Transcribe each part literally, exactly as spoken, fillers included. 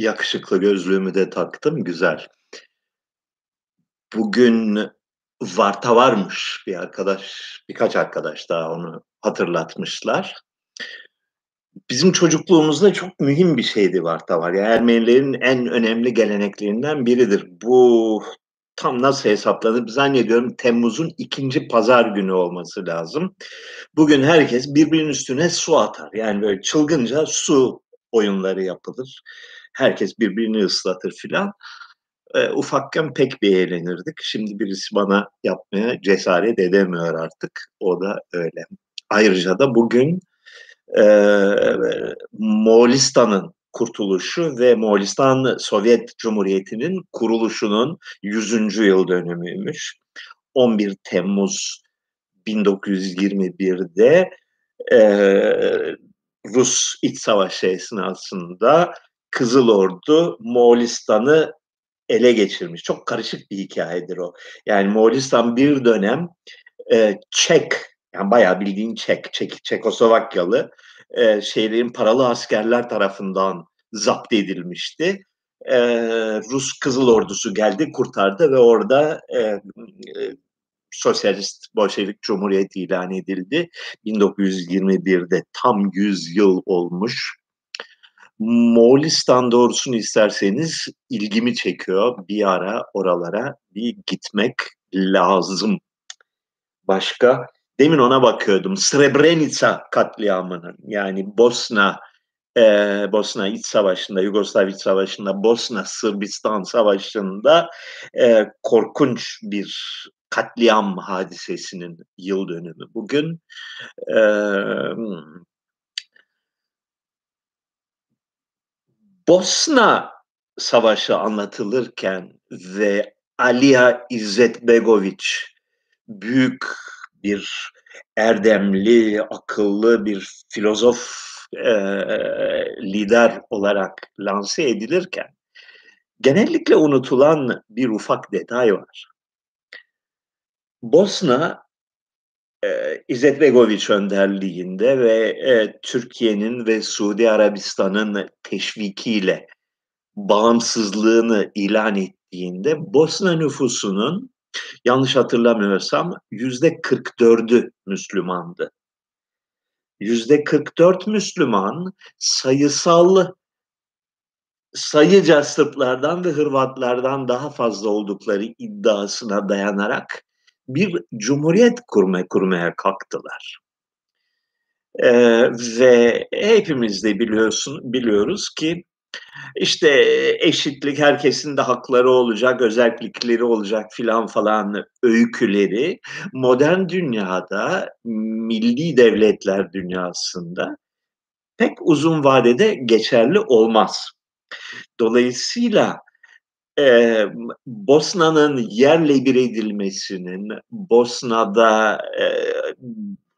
yakışıklı, gözlüğümü de taktım, güzel. Bugün Vartavar'mış, bir arkadaş, birkaç arkadaş daha onu hatırlatmışlar. Bizim çocukluğumuzda çok mühim bir şeydi Vartavar. Yani Ermenilerin en önemli geleneklerinden biridir. Bu tam nasıl hesaplanır? Zannediyorum Temmuz'un ikinci pazar günü olması lazım. Bugün herkes birbirinin üstüne su atar. Yani böyle çılgınca su oyunları yapılır. Herkes birbirini ıslatır filan. E, ufakken pek bir eğlenirdik. Şimdi birisi bana yapmaya cesaret edemiyor artık. O da öyle. Ayrıca da bugün Ee, Moğolistan'ın kurtuluşu ve Moğolistan Sovyet Cumhuriyeti'nin kuruluşunun yüzüncü yıl dönümüymüş. on bir Temmuz bin dokuz yüz yirmi bir'de e, Rus İç Savaşı esnasında Kızıl Ordu Moğolistan'ı ele geçirmiş. Çok karışık bir hikayedir o. Yani Moğolistan bir dönem e, Çek, yani bayağı bildiğin Çek, Çek Çekoslovakyalı e, şeylerin paralı askerler tarafından zapt edilmişti. E, Rus Kızıl Ordusu geldi, kurtardı ve orada e, e, Sosyalist Bolşevik Cumhuriyeti ilan edildi. bin dokuz yüz yirmi bir'de tam yüz yıl olmuş. Moğolistan doğrusunu isterseniz ilgimi çekiyor. Bir ara oralara bir gitmek lazım. Başka? Demin ona bakıyordum. Srebrenica katliamının, yani Bosna e, Bosna İç Savaşı'nda, Yugoslavya İç Savaşı'nda, Bosna-Sırbistan Savaşı'nda e, korkunç bir katliam hadisesinin yıl dönümü bugün. E, Bosna Savaşı anlatılırken ve Alija İzetbegović, büyük bir erdemli, akıllı bir filozof e, lider olarak lanse edilirken genellikle unutulan bir ufak detay var. Bosna, e, İzetbegoviç önderliğinde ve e, Türkiye'nin ve Suudi Arabistan'ın teşvikiyle bağımsızlığını ilan ettiğinde Bosna nüfusunun, yanlış hatırlamıyorsam, yüzde kırk dört'ü Müslümandı. yüzde kırk dört Müslüman, sayısal, sayıca Sırplardan ve Hırvatlardan daha fazla oldukları iddiasına dayanarak bir cumhuriyet kurma, kurmaya kalktılar. Ee, ve hepimiz de biliyorsun, biliyoruz ki İşte eşitlik, herkesin de hakları olacak, özellikleri olacak filan falan öyküleri modern dünyada, milli devletler dünyasında pek uzun vadede geçerli olmaz. Dolayısıyla e, Bosna'nın yerle bir edilmesinin, Bosna'da e,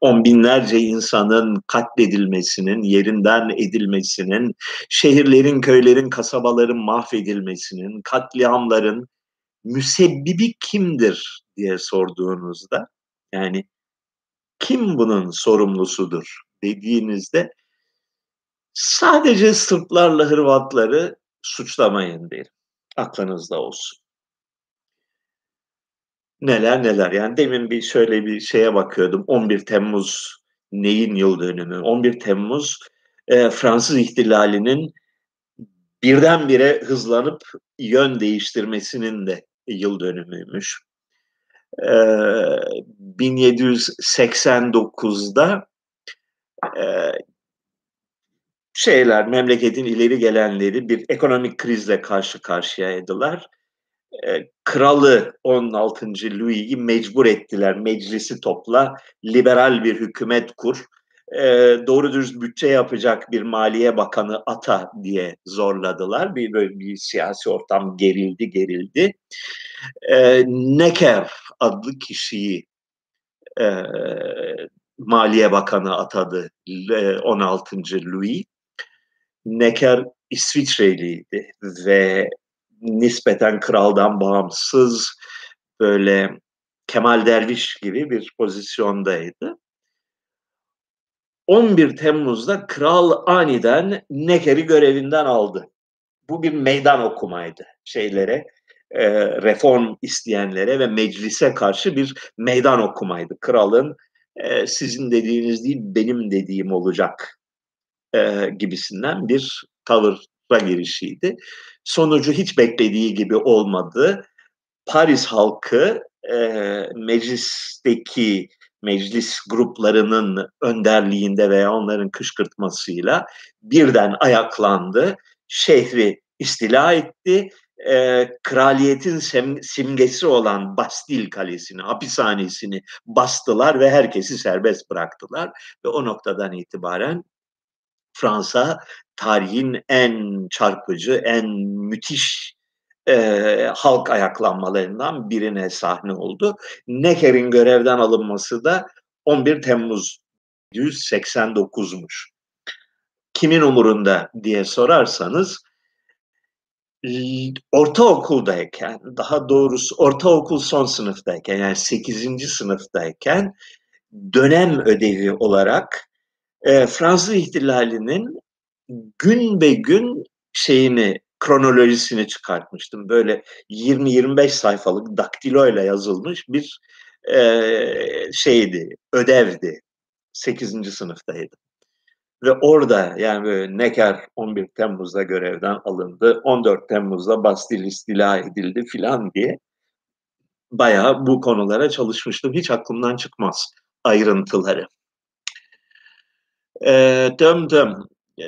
on binlerce insanın katledilmesinin, yerinden edilmesinin, şehirlerin, köylerin, kasabaların mahvedilmesinin, katliamların müsebbibi kimdir diye sorduğunuzda, yani kim bunun sorumlusudur dediğinizde sadece Sırplarla Hırvatları suçlamayın derim. Aklınızda olsun. Neler neler, yani demin bir şöyle bir şeye bakıyordum. on bir Temmuz neyin yıl dönümü? on bir Temmuz e, Fransız İhtilali'nin birdenbire hızlanıp yön değiştirmesinin de yıl dönümüymüş. E, bin yedi yüz seksen dokuz'da e, şeyler, memleketin ileri gelenleri bir ekonomik krizle karşı karşıyaydılar. Kralı on altıncı Louis'i mecbur ettiler. Meclisi topla, liberal bir hükümet kur, doğru dürüst bütçe yapacak bir maliye bakanı ata diye zorladılar. Bir böyle bir siyasi ortam gerildi gerildi. Necker adlı kişiyi maliye bakanı atadı on altıncı Louis. Necker İsviçreliydi ve nispeten kraldan bağımsız, böyle Kemal Derviş gibi bir pozisyondaydı. on bir Temmuz'da kral aniden Necker'i görevinden aldı. bu bir meydan okumaydı şeylere, e, reform isteyenlere ve meclise karşı bir meydan okumaydı. Kralın e, sizin dediğiniz değil benim dediğim olacak e, gibisinden bir tavıra girişiydi. Sonucu hiç beklediği gibi olmadı. Paris halkı e, meclisteki meclis gruplarının önderliğinde veya onların kışkırtmasıyla birden ayaklandı. Şehri istila etti. E, kraliyetin simgesi olan Bastil Kalesi'ni, hapishanesini bastılar ve herkesi serbest bıraktılar. Ve o noktadan itibaren Fransa tarihin en çarpıcı, en müthiş E, halk ayaklanmalarından birine sahne oldu. Necker'in görevden alınması da on bir Temmuz bin dokuz yüz seksen dokuz'muş. Kimin umurunda diye sorarsanız, ortaokuldayken, daha doğrusu ortaokul son sınıftayken, yani sekizinci sınıftayken dönem ödevi olarak e, Fransız İhtilali'nin gün be gün şeyini, kronolojisini çıkartmıştım. Böyle yirmi yirmi beş sayfalık daktiloyla yazılmış bir e, şeydi, ödevdi. sekizinci sınıftaydım. Ve orada yani böyle Necker on bir Temmuz'da görevden alındı, on dört Temmuz'da Bastil istila edildi filan diye bayağı bu konulara çalışmıştım. Hiç aklımdan çıkmaz ayrıntıları. E, döm döm. E,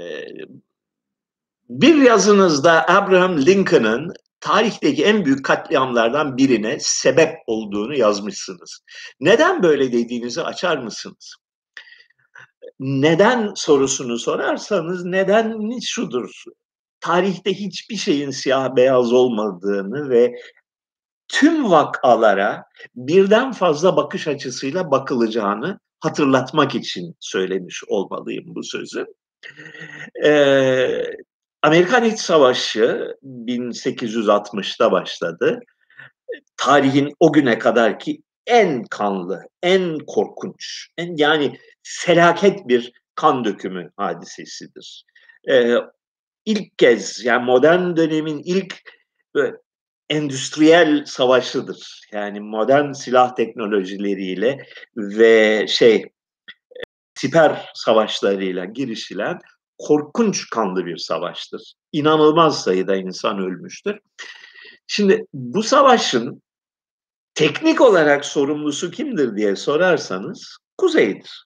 Bir yazınızda Abraham Lincoln'ın tarihteki en büyük katliamlardan birine sebep olduğunu yazmışsınız. Neden böyle dediğinizi açar mısınız? Neden sorusunu sorarsanız neden şudur. Tarihte hiçbir şeyin siyah beyaz olmadığını ve tüm vakalara birden fazla bakış açısıyla bakılacağını hatırlatmak için söylemiş olmalıyım bu sözü. Ee, Amerikan İç Savaşı bin sekiz yüz altmış'ta başladı. Tarihin o güne kadarki en kanlı, en korkunç, en, yani felaket bir kan dökümü hadisesidir. Ee, ilk kez, yani modern dönemin ilk böyle, endüstriyel savaşıdır. Yani modern silah teknolojileriyle ve şey siper savaşlarıyla girişilen korkunç kanlı bir savaştır. İnanılmaz sayıda insan ölmüştür. Şimdi bu savaşın teknik olarak sorumlusu kimdir diye sorarsanız Kuzey'dir.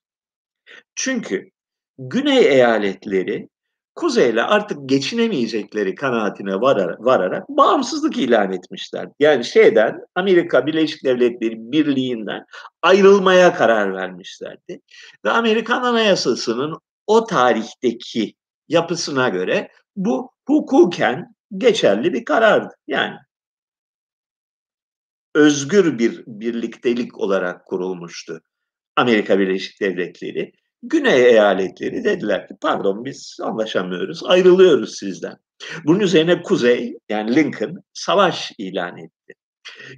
Çünkü Güney eyaletleri Kuzey'le artık geçinemeyecekleri kanaatine vararak, vararak bağımsızlık ilan etmişler. Yani şeyden, Amerika Birleşik Devletleri Birliği'nden ayrılmaya karar vermişlerdi. Ve Amerikan Anayasası'nın o tarihteki yapısına göre bu hukuken geçerli bir karardı. Yani özgür bir birliktelik olarak kurulmuştu Amerika Birleşik Devletleri. Güney eyaletleri dediler ki pardon biz anlaşamıyoruz, ayrılıyoruz sizden. Bunun üzerine Kuzey, yani Lincoln savaş ilan etti.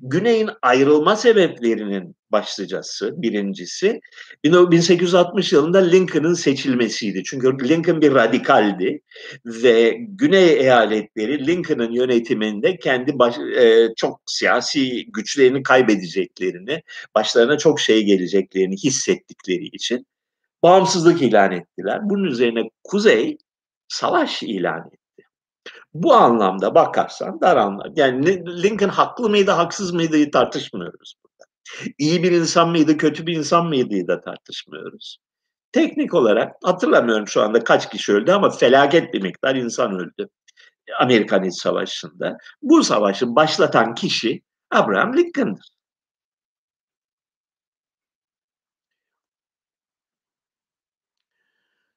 Güney'in ayrılma sebeplerinin başlıcası, birincisi bin sekiz yüz altmış yılında Lincoln'ın seçilmesiydi. Çünkü Lincoln bir radikaldi ve Güney eyaletleri Lincoln'ın yönetiminde kendi baş, e, çok siyasi güçlerini kaybedeceklerini, başlarına çok şey geleceklerini hissettikleri için bağımsızlık ilan ettiler. Bunun üzerine Kuzey savaş ilan etti. Bu anlamda bakarsan dar anlam. Yani Lincoln haklı mıydı, haksız mıydı tartışmıyoruz burada. İyi bir insan mıydı, kötü bir insan mıydı da tartışmıyoruz. Teknik olarak hatırlamıyorum şu anda kaç kişi öldü ama felaket bir miktar insan öldü Amerikan İç Savaşı'nda. Bu savaşı başlatan kişi Abraham Lincoln'dır.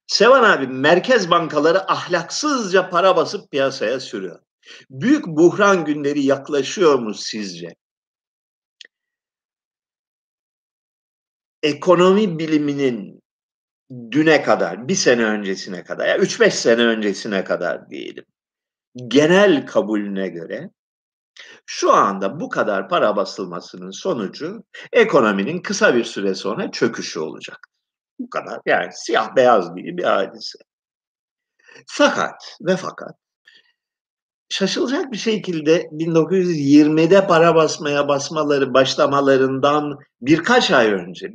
Sevan abi, merkez bankaları ahlaksızca para basıp piyasaya sürüyor. Büyük buhran günleri yaklaşıyor mu sizce? Ekonomi biliminin düne kadar, bir sene öncesine kadar, ya üç beş sene öncesine kadar diyelim, genel kabulüne göre şu anda bu kadar para basılmasının sonucu ekonominin kısa bir süre sonra çöküşü olacak. Bu kadar, yani siyah beyaz gibi bir hadise. Fakat ve fakat şaşılacak bir şekilde bin dokuz yüz yirmide para basmaya basmaları başlamalarından birkaç ay önce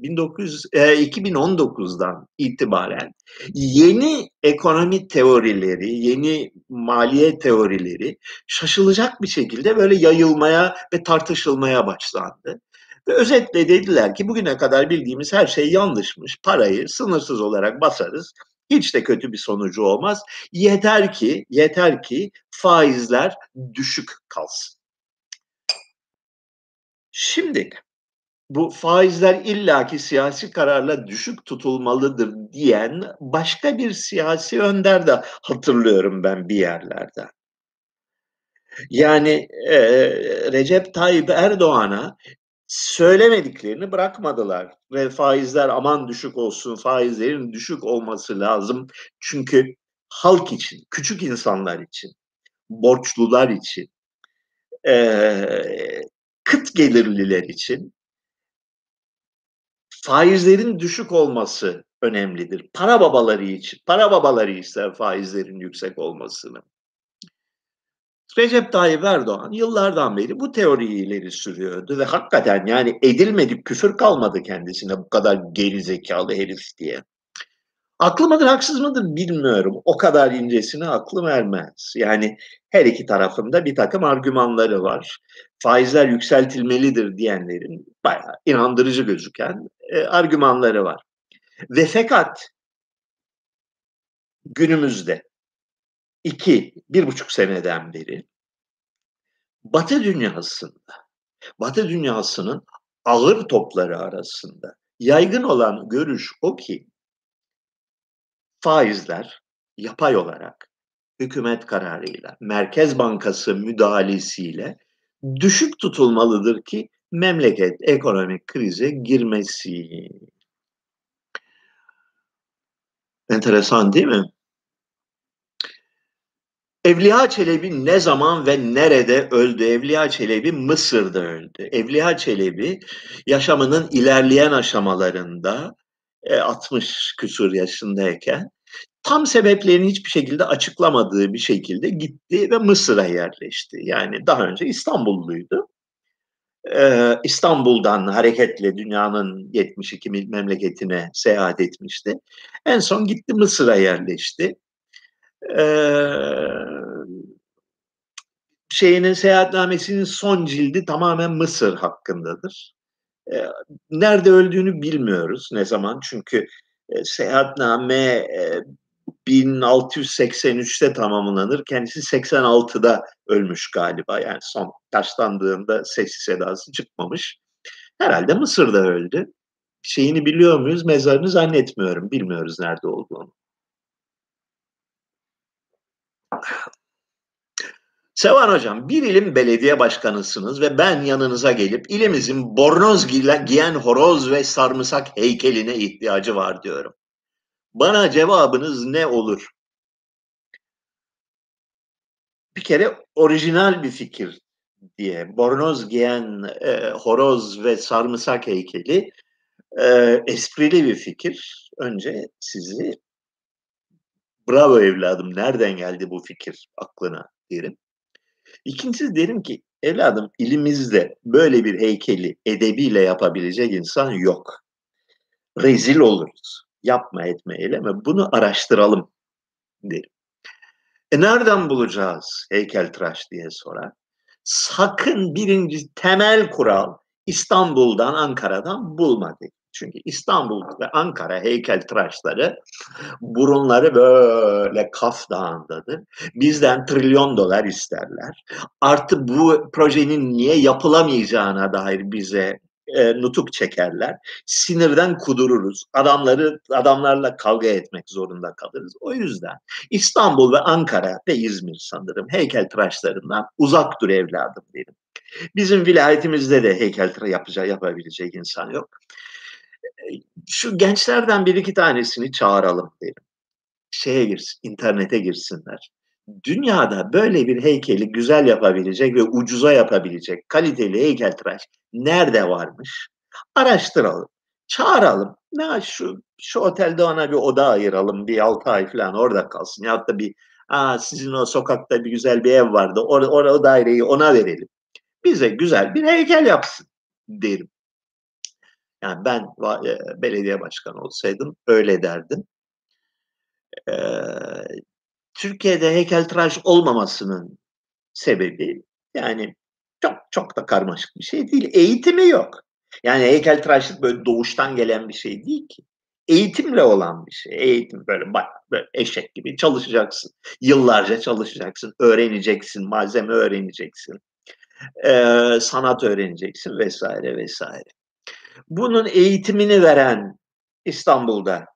iki bin on dokuzdan itibaren yeni ekonomi teorileri, yeni maliye teorileri şaşılacak bir şekilde böyle yayılmaya ve tartışılmaya başlandı. Ve özetle dediler ki bugüne kadar bildiğimiz her şey yanlışmış. Parayı sınırsız olarak basarız. Hiç de kötü bir sonucu olmaz. Yeter ki, yeter ki faizler düşük kalsın. Şimdi bu faizler illaki siyasi kararla düşük tutulmalıdır diyen başka bir siyasi önder de hatırlıyorum ben bir yerlerde. Yani e, Recep Tayyip Erdoğan'a söylemediklerini bırakmadılar ve faizler aman düşük olsun, faizlerin düşük olması lazım. Çünkü halk için, küçük insanlar için, borçlular için, ee, kıt gelirliler için faizlerin düşük olması önemlidir. Para babaları için, para babaları ister faizlerin yüksek olmasını. Recep Tayyip Erdoğan yıllardan beri bu teoriyi ileri sürüyordu ve hakikaten yani edilmedi, küfür kalmadı kendisine bu kadar gerizekalı herif diye. Aklı mıdır, haksız mıdır bilmiyorum. O kadar incesine aklım ermez. Yani her iki tarafında bir takım argümanları var. Faizler yükseltilmelidir diyenlerin bayağı inandırıcı gözüken e, argümanları var. Ve fakat günümüzde İki, bir buçuk seneden beri Batı dünyasında, Batı dünyasının ağır topları arasında yaygın olan görüş o ki faizler yapay olarak hükümet kararıyla, Merkez Bankası müdahalesiyle düşük tutulmalıdır ki memleket ekonomik krize girmesin. Enteresan değil mi? Evliya Çelebi ne zaman ve nerede öldü? Evliya Çelebi Mısır'da öldü. Evliya Çelebi yaşamının ilerleyen aşamalarında altmış küsur yaşındayken tam sebeplerini hiçbir şekilde açıklamadığı bir şekilde gitti ve Mısır'a yerleşti. Yani daha önce İstanbulluydu. İstanbul'dan hareketle dünyanın yetmiş iki memleketine seyahat etmişti. En son gitti Mısır'a yerleşti. Ee, şeyinin seyahatnamesinin son cildi tamamen Mısır hakkındadır. Ee, nerede öldüğünü bilmiyoruz ne zaman, çünkü e, seyahatname e, bin altı yüz seksen üçte tamamlanır. Kendisi seksen altıda ölmüş galiba, yani son taşlandığında sessiz sedası çıkmamış. Herhalde Mısır'da öldü. Şeyini biliyor muyuz? Mezarını zannetmiyorum. Bilmiyoruz nerede olduğunu. Sevan Hocam, bir ilim belediye başkanısınız ve ben yanınıza gelip ilimizin bornoz giyen horoz ve sarımsak heykeline ihtiyacı var diyorum. Bana cevabınız ne olur? Bir kere orijinal bir fikir diye bornoz giyen e, horoz ve sarımsak heykeli e, esprili bir fikir. Önce sizi bravo evladım, nereden geldi bu fikir aklına derim. İkincisi derim ki evladım, ilimizde böyle bir heykeli edebiyle yapabilecek insan yok. Rezil oluruz. Yapma etme eyleme, bunu araştıralım derim. E nereden bulacağız heykeltıraş diye sorar. Sakın, birinci temel kural, İstanbul'dan, Ankara'dan bulma derim. Çünkü İstanbul ve Ankara heykeltıraşları burunları böyle Kaf Dağı'ndadır. Bizden trilyon dolar isterler. Artı bu projenin niye yapılamayacağına dair bize e, nutuk çekerler. Sinirden kudururuz. Adamları adamlarla kavga etmek zorunda kalırız. O yüzden İstanbul ve Ankara ve İzmir sanırım heykeltıraşlarından uzak dur evladım derim. Bizim vilayetimizde de heykeltıraş yapacağı yapabilecek insan yok. Şu gençlerden bir iki tanesini çağıralım derim. Şeye girsin, internete girsinler. Dünyada böyle bir heykeli güzel yapabilecek ve ucuza yapabilecek kaliteli heykeltıraş nerede varmış? Araştıralım, çağıralım. Ne şu şu otelde ona bir oda ayıralım, bir altı ay falan orada kalsın. Ya da bir Aa, sizin o sokakta bir güzel bir ev vardı. O, o, o daireyi ona verelim. Bize güzel bir heykel yapsın derim. Yani ben e, belediye başkanı olsaydım öyle derdim. E, Türkiye'de heykeltıraş olmamasının sebebi yani çok çok da karmaşık bir şey değil. Eğitimi yok. Yani heykeltıraşlık böyle doğuştan gelen bir şey değil ki. Eğitimle olan bir şey. Eğitim böyle, bak, böyle eşek gibi çalışacaksın. Yıllarca çalışacaksın. Öğreneceksin. Malzeme öğreneceksin. Ee, sanat öğreneceksin vesaire vesaire. Bunun eğitimini veren İstanbul'da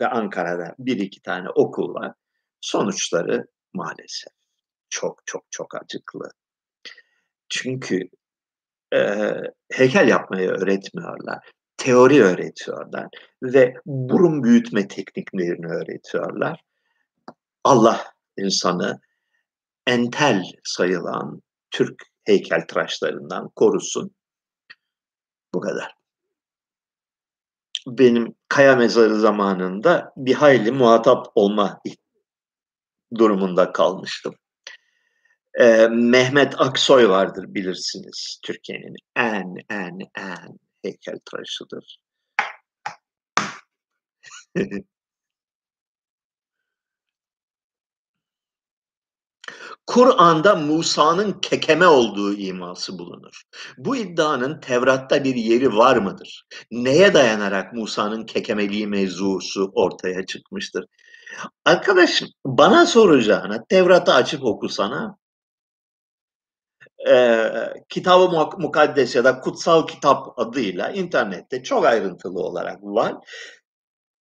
ve Ankara'da bir iki tane okul var. Sonuçları maalesef çok çok çok acıklı. Çünkü e, heykel yapmayı öğretmiyorlar. Teori öğretiyorlar ve burun büyütme tekniklerini öğretiyorlar. Allah insanı entel sayılan Türk heykeltıraşlarından korusun. Bu kadar. Benim kaya mezarı zamanında bir hayli muhatap olma durumunda kalmıştım. Ee, Mehmet Aksoy vardır, bilirsiniz, Türkiye'nin en en en heykeltıraşıdır. Kur'an'da Musa'nın kekeme olduğu iması bulunur. Bu iddianın Tevrat'ta bir yeri var mıdır? Neye dayanarak Musa'nın kekemeliği mevzusu ortaya çıkmıştır? Arkadaşım, bana soracağına Tevrat'ı açıp okusana. E, Kitab-ı Mukaddes ya da Kutsal Kitap adıyla internette çok ayrıntılı olarak var.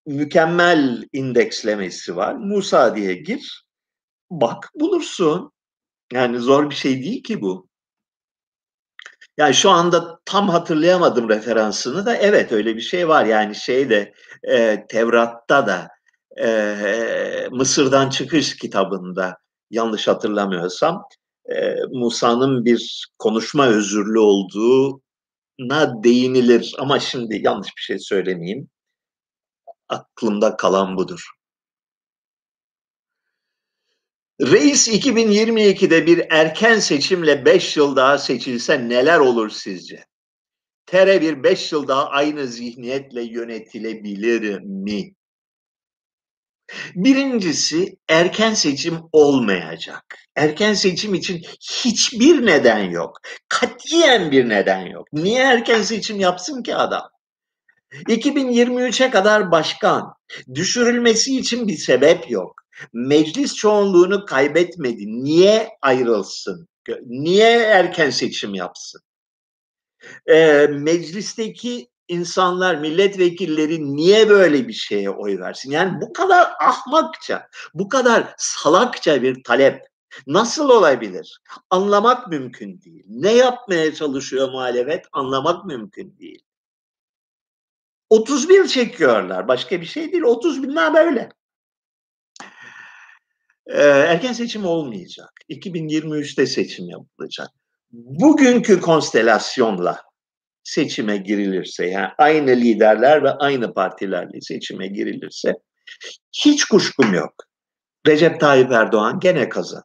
Mükemmel indekslemesi var. Musa diye gir, bak, bulursun. Yani zor bir şey değil ki bu. Yani şu anda tam hatırlayamadım referansını da, evet öyle bir şey var. Yani şeyde e, Tevrat'ta da e, Mısır'dan Çıkış kitabında yanlış hatırlamıyorsam Ee, Musa'nın bir konuşma özürlü olduğuna değinilir. Ama şimdi yanlış bir şey söylemeyeyim. Aklımda kalan budur. Reis iki bin yirmi iki'de bir erken seçimle beş yıl daha seçilse neler olur sizce? T R bir beş yıl daha aynı zihniyetle yönetilebilir mi? Birincisi, erken seçim olmayacak. Erken seçim için hiçbir neden yok. Katiyen bir neden yok. Niye erken seçim yapsın ki adam? iki bin yirmi üç'e kadar başkan. Düşürülmesi için bir sebep yok. Meclis çoğunluğunu kaybetmedi. Niye ayrılsın? Niye erken seçim yapsın? Ee, meclisteki İnsanlar, milletvekilleri niye böyle bir şeye oy versin? Yani bu kadar ahmakça, bu kadar salakça bir talep nasıl olabilir? Anlamak mümkün değil. Ne yapmaya çalışıyor muhalefet? Anlamak mümkün değil. otuz bin çekiyorlar. Başka bir şey değil. otuz binler böyle. Ee, erken seçim olmayacak. iki bin yirmi üç'te seçim yapılacak. Bugünkü konstelasyonla seçime girilirse, yani aynı liderler ve aynı partilerle seçime girilirse, hiç kuşkum yok, Recep Tayyip Erdoğan gene kazanır.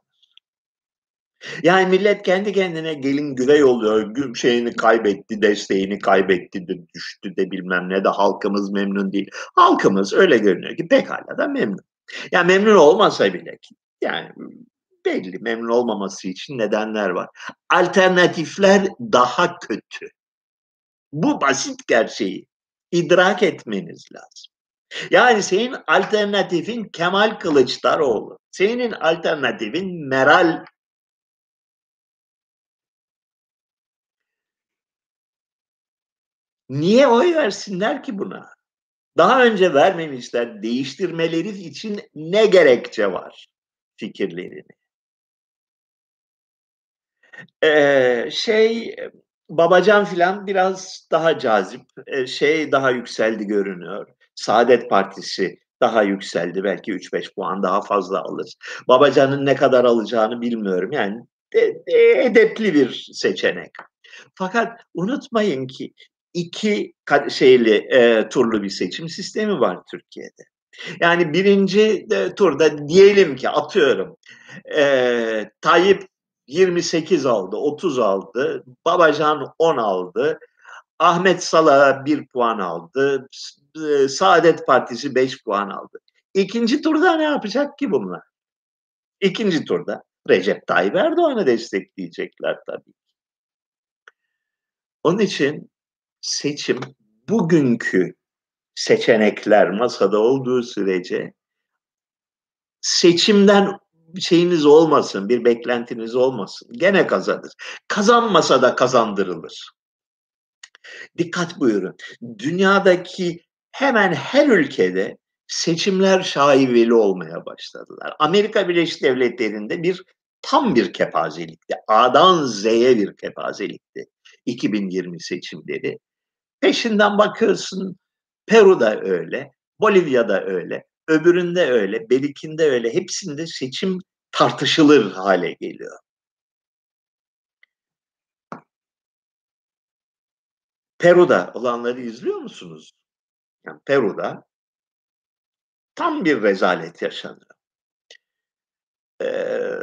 Yani millet kendi kendine gelin güvey oluyor, şeyini kaybetti, desteğini kaybetti de, düştü de, bilmem ne de, halkımız memnun değil. Halkımız öyle görünüyor ki pekala da memnun. Yani memnun olmasa bile ki, yani belli, memnun olmaması için nedenler var. Alternatifler daha kötü. Bu basit gerçeği idrak etmeniz lazım. Yani senin alternatifin Kemal Kılıçdaroğlu. Senin alternatifin Meral. Niye oy versinler ki buna? Daha önce vermemişler. Değiştirmeleri için ne gerekçe var fikirlerini? Ee, şey... Babacan filan biraz daha cazip, şey daha yükseldi görünüyor. Saadet Partisi daha yükseldi, belki üç beş puan daha fazla alır. Babacan'ın ne kadar alacağını bilmiyorum, yani edepli bir seçenek. Fakat unutmayın ki iki şeyli e, turlu bir seçim sistemi var Türkiye'de. Yani birinci e, turda diyelim ki, atıyorum, Ee, Tayyip yirmi sekiz aldı, otuz aldı. Babacan on aldı. Ahmet Salah bir puan aldı. Saadet Partisi beş puan aldı. İkinci turda ne yapacak ki bunlar? İkinci turda Recep Tayyip Erdoğan'ı destekleyecekler tabii. Onun için seçim bugünkü seçenekler masada olduğu sürece seçimden şeyiniz olmasın, bir beklentiniz olmasın. Gene kazanır. Kazanmasa da kazandırılır. Dikkat buyurun. Dünyadaki hemen her ülkede seçimler şaibeli olmaya başladılar. Amerika Birleşik Devletleri'nde bir tam bir kepazelikti. A'dan Z'ye bir kepazelikti iki bin yirmi seçimleri. Peşinden bakıyorsun Peru'da öyle, Bolivya'da öyle, öbüründe öyle, Belik'inde öyle. Hepsinde seçim tartışılır hale geliyor. Peru'da olanları izliyor musunuz? Yani Peru'da tam bir rezalet yaşanıyor. Ee,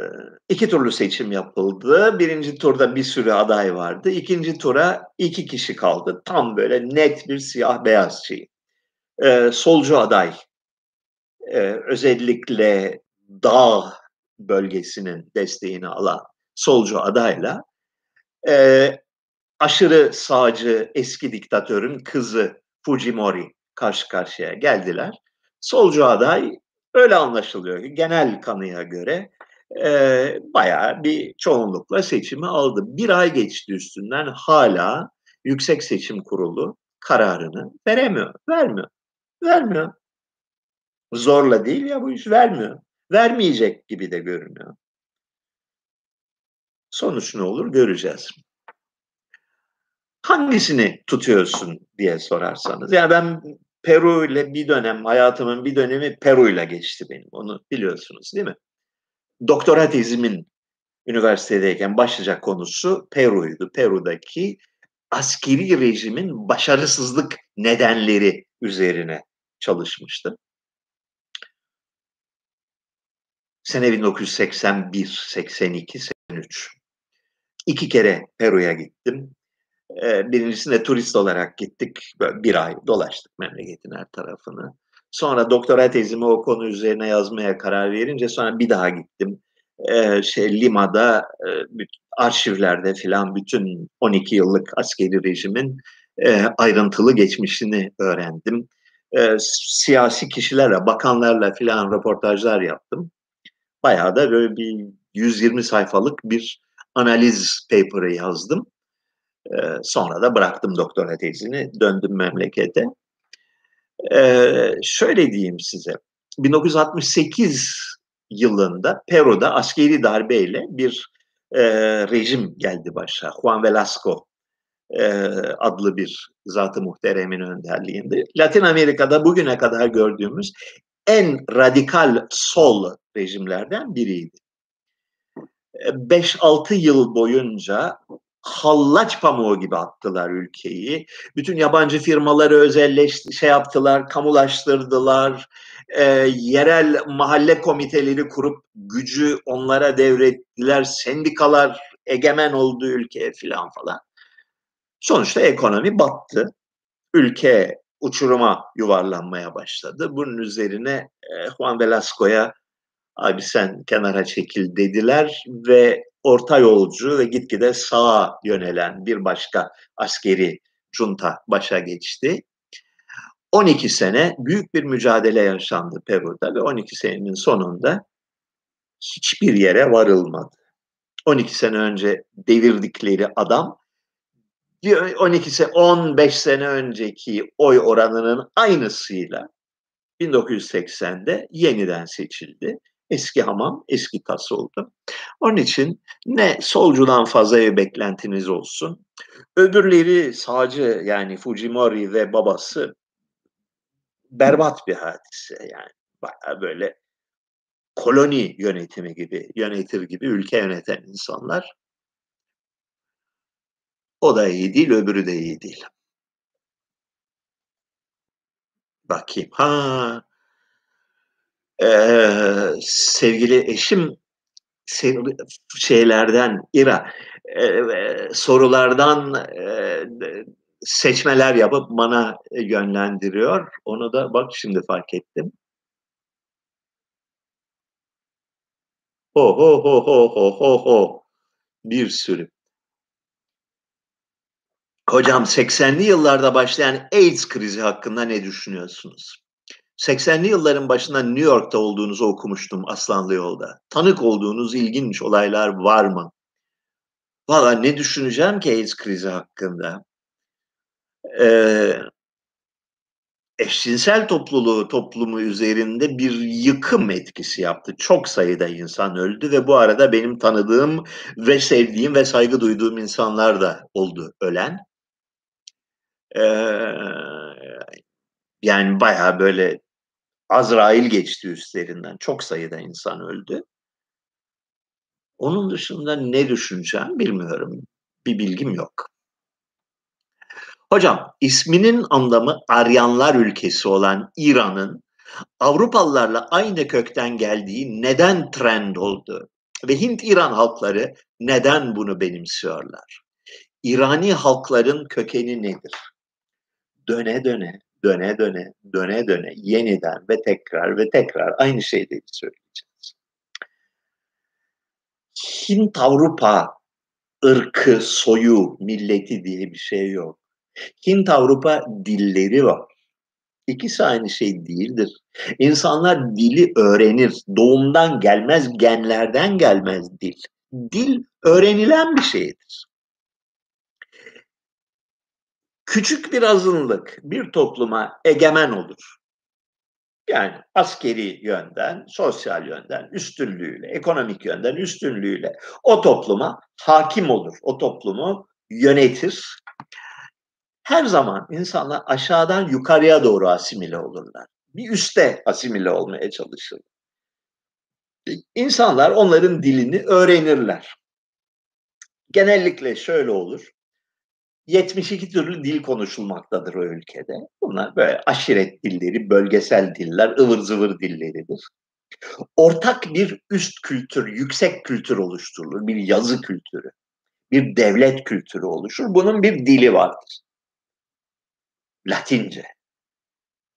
iki türlü seçim yapıldı. Birinci turda bir sürü aday vardı. İkinci tura iki kişi kaldı. Tam böyle net bir siyah beyaz şey. Ee, solcu aday. Ee, özellikle dağ bölgesinin desteğini alan solcu adayla e, aşırı sağcı eski diktatörün kızı Fujimori karşı karşıya geldiler. Solcu aday öyle anlaşılıyor ki genel kanıya göre e, bayağı bir çoğunlukla seçimi aldı. Bir ay geçti üstünden hala Yüksek Seçim Kurulu kararını veremiyor, vermiyor, vermiyor. Zorla değil ya bu iş, vermiyor. Vermeyecek gibi de görünüyor. Sonuç ne olur göreceğiz. Hangisini tutuyorsun diye sorarsanız. Yani ben Peru ile bir dönem, hayatımın bir dönemi Peru ile geçti benim. Onu biliyorsunuz değil mi? Doktora tezimin üniversitedeyken başlayacak konusu Peru'ydu. Peru'daki askeri rejimin başarısızlık nedenleri üzerine çalışmıştım. Sene bin dokuz yüz seksen bir, seksen iki, seksen üç. İki kere Peru'ya gittim. Birincisinde turist olarak gittik. Böyle bir ay dolaştık memleketin her tarafını. Sonra doktora tezimi o konu üzerine yazmaya karar verince sonra bir daha gittim. Ee, şey Lima'da arşivlerde filan bütün on iki yıllık askeri rejimin e, ayrıntılı geçmişini öğrendim. E, siyasi kişilerle, bakanlarla filan röportajlar yaptım. Bayağı da böyle bir yüz yirmi sayfalık bir analiz paper'ı yazdım. Sonra da bıraktım doktora tezini, döndüm memlekete. Ee, şöyle diyeyim size, bin dokuz yüz altmış sekiz yılında Peru'da askeri darbeyle bir e, rejim geldi başa. Juan Velasco e, adlı bir zat-ı muhteremin önderliğinde. Latin Amerika'da bugüne kadar gördüğümüz en radikal sol rejimlerden biriydi. beş altı yıl boyunca hallaç pamuğu gibi attılar ülkeyi. Bütün yabancı firmaları özelleşti, şey yaptılar, kamulaştırdılar. E, yerel mahalle komiteleri kurup gücü onlara devrettiler. Sendikalar egemen oldu ülkeye filan falan. Sonuçta ekonomi battı. Ülke uçuruma yuvarlanmaya başladı. Bunun üzerine e, Juan Velasco'ya abi sen kenara çekil dediler ve orta yolcu ve gitgide sağa yönelen bir başka askeri junta başa geçti. on iki sene büyük bir mücadele yaşandı Peru'da ve on iki senenin sonunda hiçbir yere varılmadı. on iki sene önce devirdikleri adam on iki on beş sene önceki oy oranının aynısıyla bin dokuz yüz seksende yeniden seçildi. Eski hamam, eski tas oldu. Onun için ne solcudan fazla bir beklentiniz olsun. Öbürleri sağcı yani Fujimori ve babası berbat bir hadise. Yani bayağı böyle koloni yönetimi gibi, yönetir gibi ülke yöneten insanlar. O da iyi değil, öbürü de iyi değil. Bakayım. Ha. Ee, sevgili eşim şeylerden, İra, e, sorulardan e, seçmeler yapıp bana yönlendiriyor. Onu da bak şimdi fark ettim. Ho ho ho ho ho ho ho. Bir sürü. Hocam seksenli yıllarda başlayan AIDS krizi hakkında ne düşünüyorsunuz? seksenli yılların başında New York'ta olduğunuzu okumuştum Aslanlı Yol'da. Tanık olduğunuz ilginç olaylar var mı? Valla ne düşüneceğim ki AIDS krizi hakkında? Ee, eşcinsel topluluğu toplumu üzerinde bir yıkım etkisi yaptı. Çok sayıda insan öldü ve bu arada benim tanıdığım ve sevdiğim ve saygı duyduğum insanlar da oldu ölen. Ee, yani bayağı böyle Azrail geçti üstlerinden. Çok sayıda insan öldü. Onun dışında ne düşüneceğim bilmiyorum. Bir bilgim yok. Hocam, isminin anlamı Aryanlar ülkesi olan İran'ın Avrupalılarla aynı kökten geldiği neden trend oldu? Ve Hint-İran halkları neden bunu benimsiyorlar? İrani halkların kökeni nedir? Döne döne, döne döne, döne döne, yeniden ve tekrar ve tekrar aynı şeyleri söyleyeceğiz. Hint-Avrupa ırkı, soyu, milleti diye bir şey yok. Hint-Avrupa dilleri var. İkisi aynı şey değildir. İnsanlar dili öğrenir. Doğumdan gelmez, genlerden gelmez dil. Dil öğrenilen bir şeydir. Küçük bir azınlık bir topluma egemen olur. Yani askeri yönden, sosyal yönden, üstünlüğüyle, ekonomik yönden, üstünlüğüyle o topluma hakim olur. O toplumu yönetir. Her zaman insanlar aşağıdan yukarıya doğru asimile olurlar. Bir üste asimile olmaya çalışırlar. İnsanlar onların dilini öğrenirler. Genellikle şöyle olur. yetmiş iki türlü dil konuşulmaktadır o ülkede. Bunlar böyle aşiret dilleri, bölgesel diller, ıvır zıvır dilleridir. Ortak bir üst kültür, yüksek kültür oluşturulur. Bir yazı kültürü, bir devlet kültürü oluşur. Bunun bir dili vardır. Latince,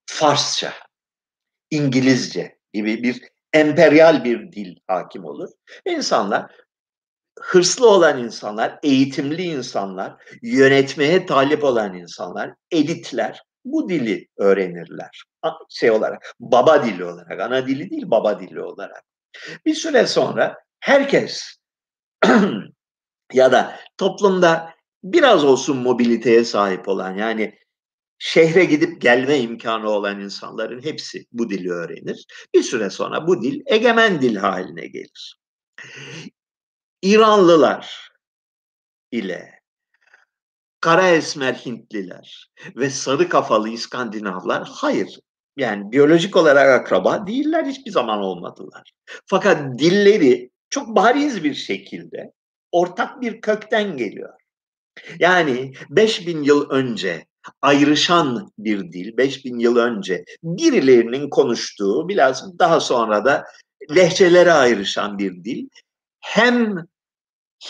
Farsça, İngilizce gibi bir emperyal bir dil hakim olur. İnsanlar, hırslı olan insanlar, eğitimli insanlar, yönetmeye talip olan insanlar, elitler bu dili öğrenirler. Şey olarak, baba dili olarak, ana dili değil baba dili olarak. Bir süre sonra herkes ya da toplumda biraz olsun mobiliteye sahip olan, yani şehre gidip gelme imkanı olan insanların hepsi bu dili öğrenir. Bir süre sonra bu dil egemen dil haline gelir. İranlılar ile kara esmer Hintliler ve sarı kafalı İskandinavlar, hayır, yani biyolojik olarak akraba değiller, hiçbir zaman olmadılar. Fakat dilleri çok bariz bir şekilde ortak bir kökten geliyor. Yani beş bin yıl önce ayrışan bir dil, beş bin yıl önce birilerinin konuştuğu, biraz daha sonra da lehçelere ayrışan bir dil, hem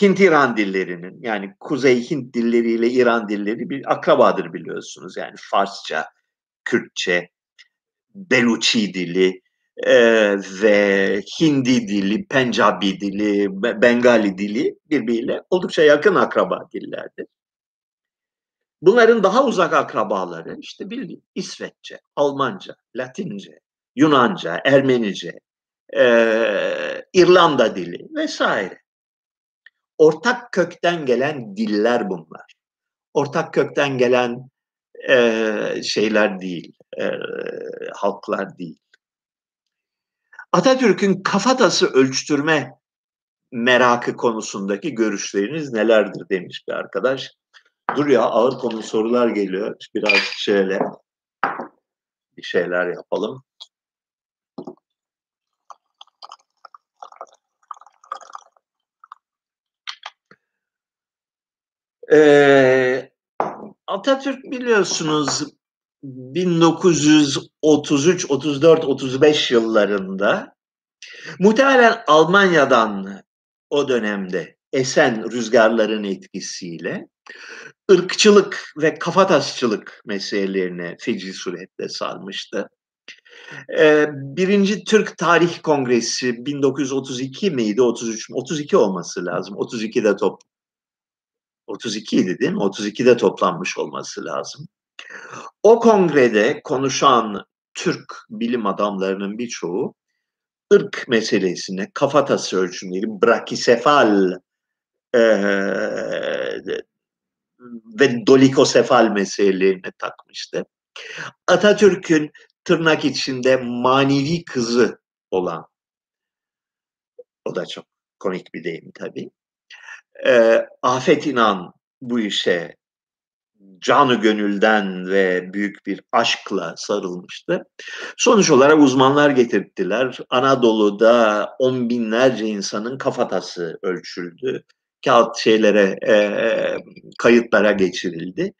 Hint-İran dillerinin, yani Kuzey Hint dilleriyle İran dilleri bir akrabadır biliyorsunuz. Yani Farsça, Kürtçe, Beluçi dili e, ve Hindi dili, Pencabi dili, Bengali dili birbiriyle oldukça yakın akraba dillerdir. Bunların daha uzak akrabaları işte bildiğin İsveççe, Almanca, Latince, Yunanca, Ermenice, e, İrlanda dili vesaire. Ortak kökten gelen diller bunlar. Ortak kökten gelen e, şeyler değil, e, halklar değil. Atatürk'ün kafatası ölçtürme merakı konusundaki görüşleriniz nelerdir demiş bir arkadaş. Dur ya, ağır konu sorular geliyor. Biraz şöyle bir şeyler yapalım. Ee, Atatürk biliyorsunuz bin dokuz yüz otuz üç, otuz dört, otuz beş yıllarında muhtemelen Almanya'dan o dönemde esen rüzgarların etkisiyle ırkçılık ve kafatasçılık meselelerine feci suretle sarmıştı. Birinci Türk Tarih Kongresi bin dokuz yüz otuz iki miydi? otuz üç mü? otuz iki olması lazım. otuz ikide top otuz iki idi değil mi? otuz ikide toplanmış olması lazım. O kongrede konuşan Türk bilim adamlarının birçoğu ırk meselesine, kafatası ölçümleri, brakisefal e, ve dolikosefal meselelerine takmıştı. Atatürk'ün tırnak içinde manevi kızı olan, o da çok komik bir deyim tabii, e, Afet İnan bu işe canı gönülden ve büyük bir aşkla sarılmıştı. Sonuç olarak uzmanlar getirdiler. Anadolu'da on binlerce insanın kafatası ölçüldü. Kağıt şeylere, e, kayıtlara geçirildi.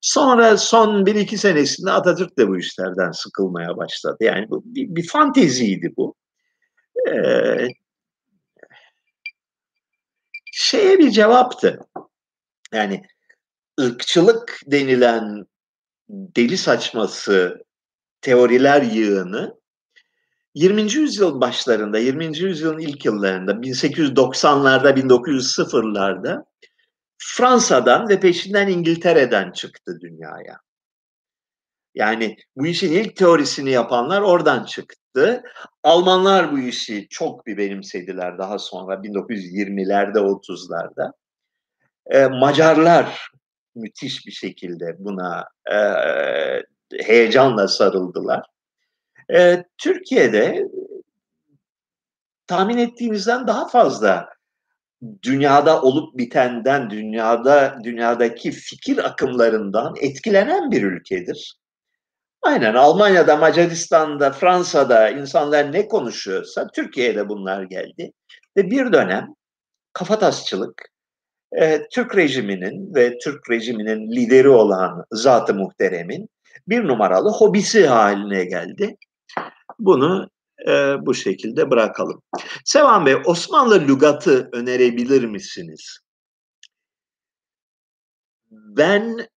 Sonra son bir iki senesinde Atatürk de bu işlerden sıkılmaya başladı. Yani bu bir, bir fanteziydi bu. Ee, şeye bir cevaptı. Yani ırkçılık denilen deli saçması teoriler yığını yirminci yüzyıl başlarında, yirminci yüzyılın ilk yıllarında, bin sekiz yüz doksanlarda, bin dokuz yüz sıfırlarda Fransa'dan ve peşinden İngiltere'den çıktı dünyaya. Yani bu işin ilk teorisini yapanlar oradan çıktı. Almanlar bu işi çok bir benimsediler daha sonra bin dokuz yüz yirmilerde, otuzlarda. Ee, Macarlar müthiş bir şekilde buna e, heyecanla sarıldılar. Ee, Türkiye'de tahmin ettiğimizden daha fazla dünyada olup bitenden, dünyada dünyadaki fikir akımlarından etkilenen bir ülkedir. Aynen Almanya'da, Macaristan'da, Fransa'da insanlar ne konuşuyorsa Türkiye'de bunlar geldi. Ve bir dönem kafatasçılık, e, Türk rejiminin ve Türk rejiminin lideri olan Zat-ı Muhterem'in bir numaralı hobisi haline geldi. Bunu Ee, bu şekilde bırakalım. Sevan Bey, Osmanlı lügatı önerebilir misiniz? Ben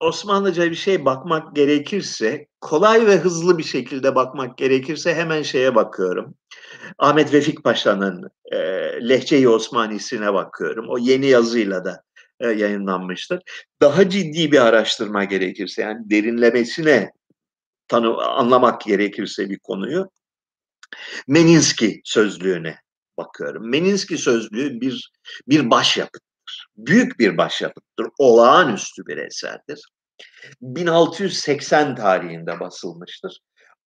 Osmanlıca bir şey bakmak gerekirse, kolay ve hızlı bir şekilde bakmak gerekirse hemen şeye bakıyorum. Ahmet Vefik Paşa'nın e, Lehçe-i Osmanisi'ne bakıyorum. O yeni yazıyla da e, yayınlanmıştır. Daha ciddi bir araştırma gerekirse, yani derinlemesine tanı anlamak gerekirse bir konuyu, Meninski sözlüğüne bakıyorum. Meninski sözlüğü bir bir başyapıttır. Büyük bir başyapıttır. Olağanüstü bir eserdir. bin altı yüz seksen tarihinde basılmıştır.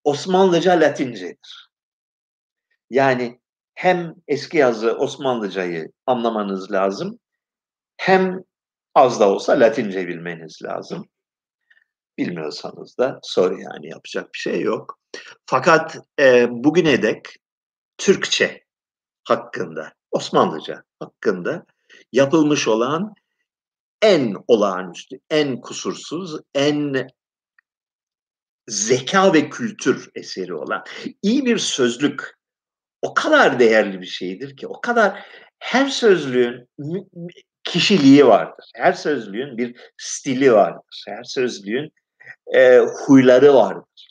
Osmanlıca Latincedir. Yani hem eski yazı Osmanlıcayı anlamanız lazım, hem az da olsa Latince bilmeniz lazım. Bilmiyorsanız da sorry, yani yapacak bir şey yok. Fakat e, bugüne dek Türkçe hakkında, Osmanlıca hakkında yapılmış olan en olağanüstü, en kusursuz, en zeka ve kültür eseri olan iyi bir sözlük o kadar değerli bir şeydir ki, o kadar her sözlüğün kişiliği vardır, her sözlüğün bir stili vardır, her sözlüğün e, huyları vardır.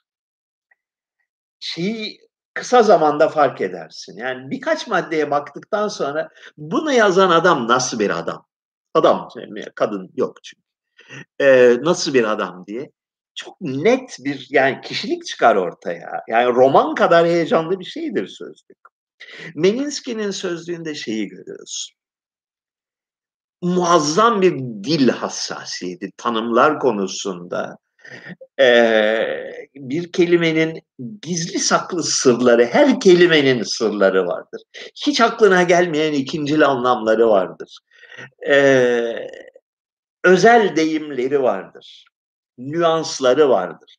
Şeyi kısa zamanda fark edersin. Yani birkaç maddeye baktıktan sonra bunu yazan adam nasıl bir adam? Adam, kadın yok çünkü. Ee, nasıl bir adam diye. Çok net bir yani kişilik çıkar ortaya. Yani roman kadar heyecanlı bir şeydir sözlük. Meninski'nin sözlüğünde şeyi görüyoruz. Muazzam bir dil hassasiyeti, tanımlar konusunda. Ee, bir kelimenin gizli saklı sırları, her kelimenin sırları vardır. Hiç aklına gelmeyen ikincil anlamları vardır. Ee, özel deyimleri vardır. Nüansları vardır.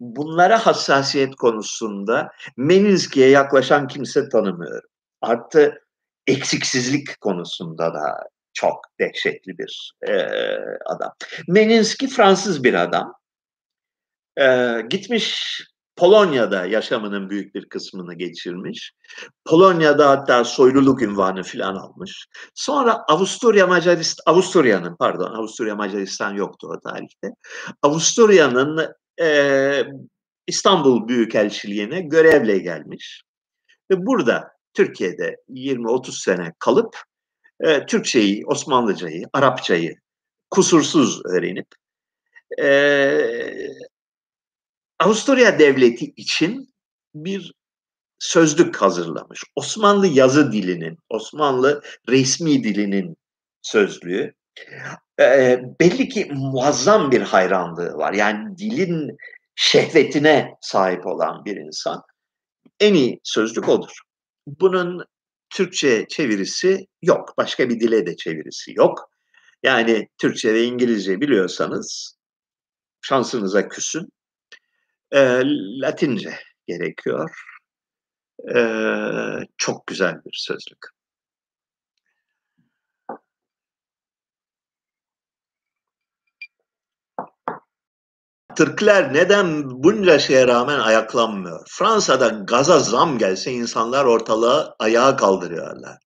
Bunlara hassasiyet konusunda Meninski'ye yaklaşan kimse tanımıyorum. Artı eksiksizlik konusunda da çok dehşetli bir e, adam. Meninski Fransız bir adam. E, gitmiş Polonya'da yaşamının büyük bir kısmını geçirmiş. Polonya'da hatta soyluluk unvanı filan almış. Sonra Avusturya Macaristan, Avusturya'nın pardon Avusturya Macaristan yoktu o tarihte. Avusturya'nın e, İstanbul Büyükelçiliğine görevle gelmiş. Ve burada Türkiye'de yirmi otuz sene kalıp e, Türkçeyi, Osmanlıcayı, Arapçayı kusursuz öğrenip eee Avusturya Devleti için bir sözlük hazırlamış. Osmanlı yazı dilinin, Osmanlı resmi dilinin sözlüğü. E, belli ki muazzam bir hayranlığı var. Yani dilin şehvetine sahip olan bir insan. En iyi sözlük odur. Bunun Türkçe çevirisi yok. Başka bir dile de çevirisi yok. Yani Türkçe ve İngilizce biliyorsanız şansınıza küsün. E, Latince gerekiyor. E, çok güzel bir sözlük. Türkler neden bunca şeye rağmen ayaklanmıyor? Fransa'da gaza zam gelse insanlar ortalığı ayağa kaldırıyorlar.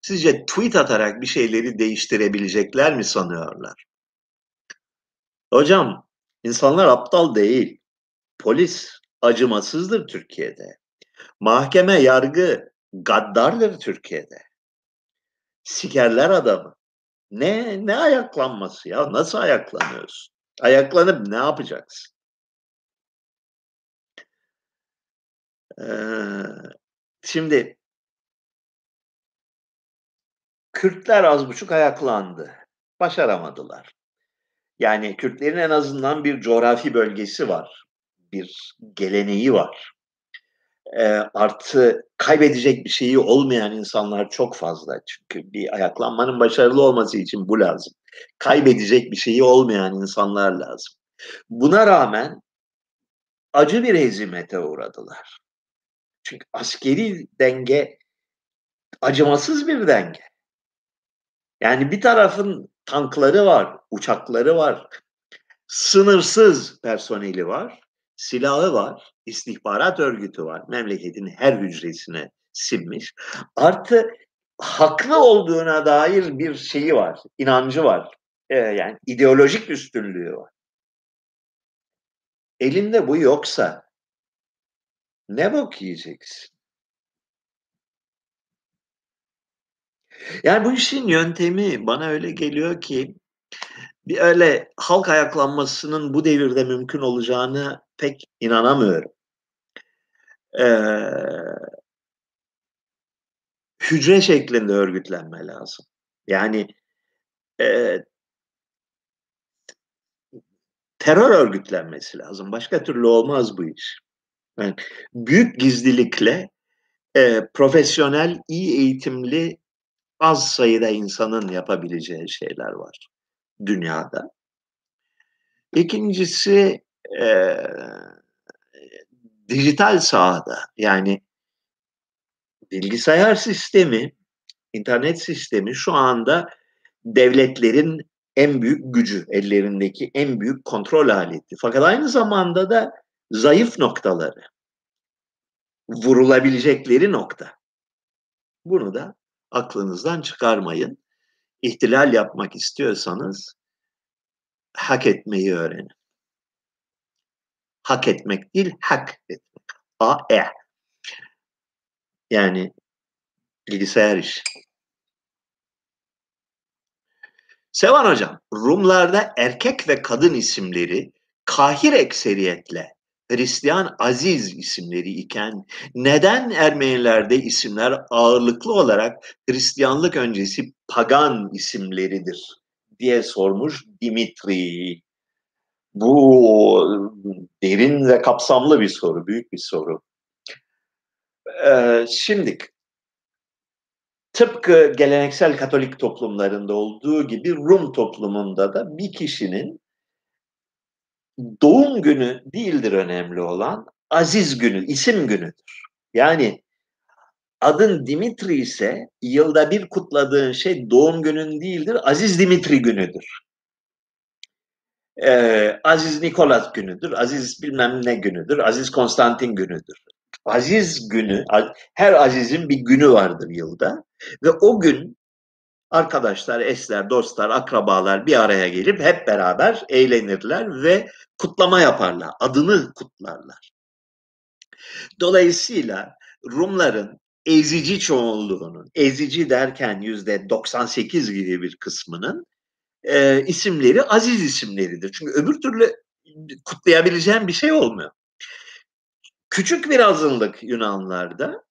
Sizce tweet atarak bir şeyleri değiştirebilecekler mi sanıyorlar? Hocam, insanlar aptal değil. Polis acımasızdır Türkiye'de. Mahkeme, yargı gaddardır Türkiye'de. Sikerler adamı. Ne ne ayaklanması ya? Nasıl ayaklanıyorsun? Ayaklanıp ne yapacaksın? Ee, şimdi Kürtler az buçuk ayaklandı. Başaramadılar. Yani Kürtlerin en azından bir coğrafi bölgesi var. Bir geleneği var. E, artı kaybedecek bir şeyi olmayan insanlar çok fazla. Çünkü bir ayaklanmanın başarılı olması için bu lazım. Kaybedecek bir şeyi olmayan insanlar lazım. Buna rağmen acı bir hezimete uğradılar. Çünkü askeri denge acımasız bir denge. Yani bir tarafın tankları var, uçakları var, sınırsız personeli var. Silahı var, istihbarat örgütü var, memleketin her hücresine sinmiş. Artı haklı olduğuna dair bir şeyi var, inancı var. Ee, yani ideolojik üstünlüğü var. Elinde bu yoksa ne bok yiyeceksin? Yani bu işin yöntemi bana öyle geliyor ki bir öyle halk ayaklanmasının bu devirde mümkün olacağını pek inanamıyorum. Ee, hücre şeklinde örgütlenme lazım. Yani e, terör örgütlenmesi lazım. Başka türlü olmaz bu iş. Yani büyük gizlilikle e, profesyonel, iyi eğitimli az sayıda insanın yapabileceği şeyler var dünyada. İkincisi e, dijital sahada, yani bilgisayar sistemi, internet sistemi şu anda devletlerin en büyük gücü, ellerindeki en büyük kontrol aleti. Fakat aynı zamanda da zayıf noktaları, vurulabilecekleri nokta. Bunu da aklınızdan çıkarmayın. İhtilal yapmak istiyorsanız hak etmeyi öğrenin. Hak etmek değil, hak etmek. A-E. Yani bilgisayar işi. Sevan Hocam, Rumlarda erkek ve kadın isimleri kahir ekseriyetle Hristiyan Aziz isimleri iken neden Ermenilerde isimler ağırlıklı olarak Hristiyanlık öncesi pagan isimleridir diye sormuş Dimitri. Bu derin ve kapsamlı bir soru, büyük bir soru. Ee, şimdi tıpkı geleneksel Katolik toplumlarında olduğu gibi Rum toplumunda da bir kişinin doğum günü değildir önemli olan, aziz günü, isim günüdür. Yani adın Dimitri ise yılda bir kutladığın şey doğum günün değildir, Aziz Dimitri günüdür. Ee, Aziz Nikolas günüdür, Aziz bilmem ne günüdür, Aziz Konstantin günüdür. Aziz günü, her azizin bir günü vardır yılda ve o gün arkadaşlar, eşler, dostlar, akrabalar bir araya gelip hep beraber eğlenirler ve kutlama yaparlar, adını kutlarlar. Dolayısıyla Rumların ezici çoğunluğunun, ezici derken yüzde doksan sekiz gibi bir kısmının e, isimleri aziz isimleridir. Çünkü öbür türlü kutlayabileceğim bir şey olmuyor. Küçük bir azınlık Yunanlarda,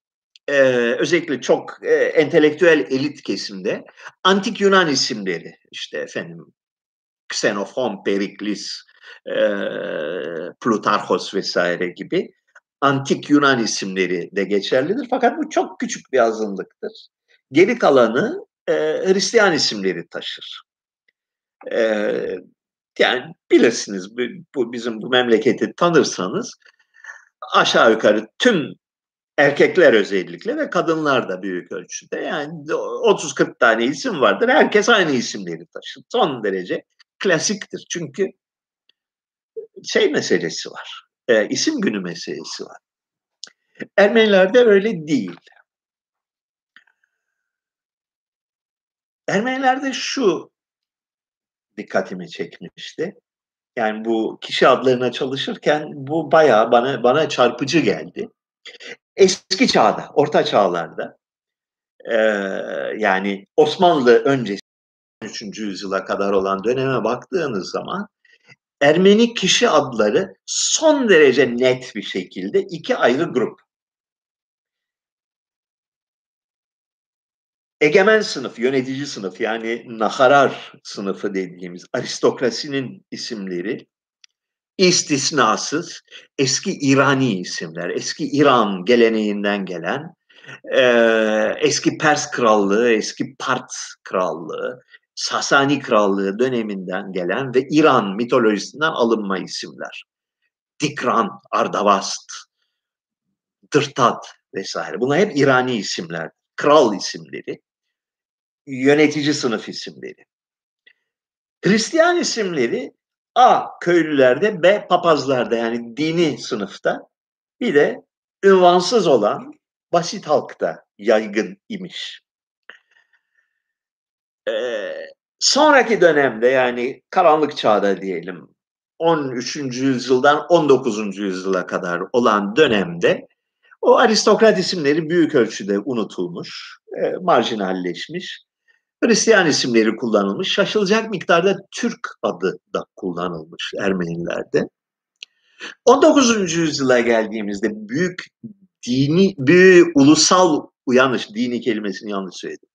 e, özellikle çok e, entelektüel elit kesimde antik Yunan isimleri, işte efendim Ksenofon, Periklis, e, Plutarhos vesaire gibi antik Yunan isimleri de geçerlidir. Fakat bu çok küçük bir azınlıktır. Geri kalanı e, Hristiyan isimleri taşır. E, yani bilirsiniz, bu, bu bizim bu memleketi tanırsanız aşağı yukarı tüm erkekler özellikle ve kadınlar da büyük ölçüde, yani otuz kırk tane isim vardır. Herkes aynı isimleri taşır. Son derece klasiktir. Çünkü şey meselesi var. E, isim günü meselesi var. Ermenilerde öyle değil. Ermenilerde şu dikkatimi çekmişti. Yani bu kişi adlarına çalışırken bu bayağı bana bana çarpıcı geldi. Eski çağda, orta çağlarda e, yani Osmanlı öncesi on üçüncü yüzyıla kadar olan döneme baktığınız zaman Ermeni kişi adları son derece net bir şekilde iki ayrı grup. Egemen sınıf, yönetici sınıf, yani naharar sınıfı dediğimiz aristokrasinin isimleri istisnasız eski İrani isimler, eski İran geleneğinden gelen, e, eski Pers Krallığı, eski Part Krallığı, Sasani Krallığı döneminden gelen ve İran mitolojisinden alınma isimler. Dikran, Ardavast, Dırtat vesaire. Bunlar hep İrani isimler, kral isimleri, yönetici sınıf isimleri. Hristiyan isimleri A köylülerde, B papazlarda, yani dini sınıfta, bir de ünvansız olan basit halkta yaygın imiş. Ee, sonraki dönemde, yani karanlık çağda diyelim, on üçüncü yüzyıldan on dokuzuncu yüzyıla kadar olan dönemde o aristokrat isimleri büyük ölçüde unutulmuş, e, marjinalleşmiş. Hristiyan isimleri kullanılmış. Şaşılacak miktarda Türk adı da kullanılmış Ermenilerde. on dokuzuncu yüzyıla geldiğimizde büyük dini, büyük ulusal uyanış, dini kelimesini yanlış söyledim.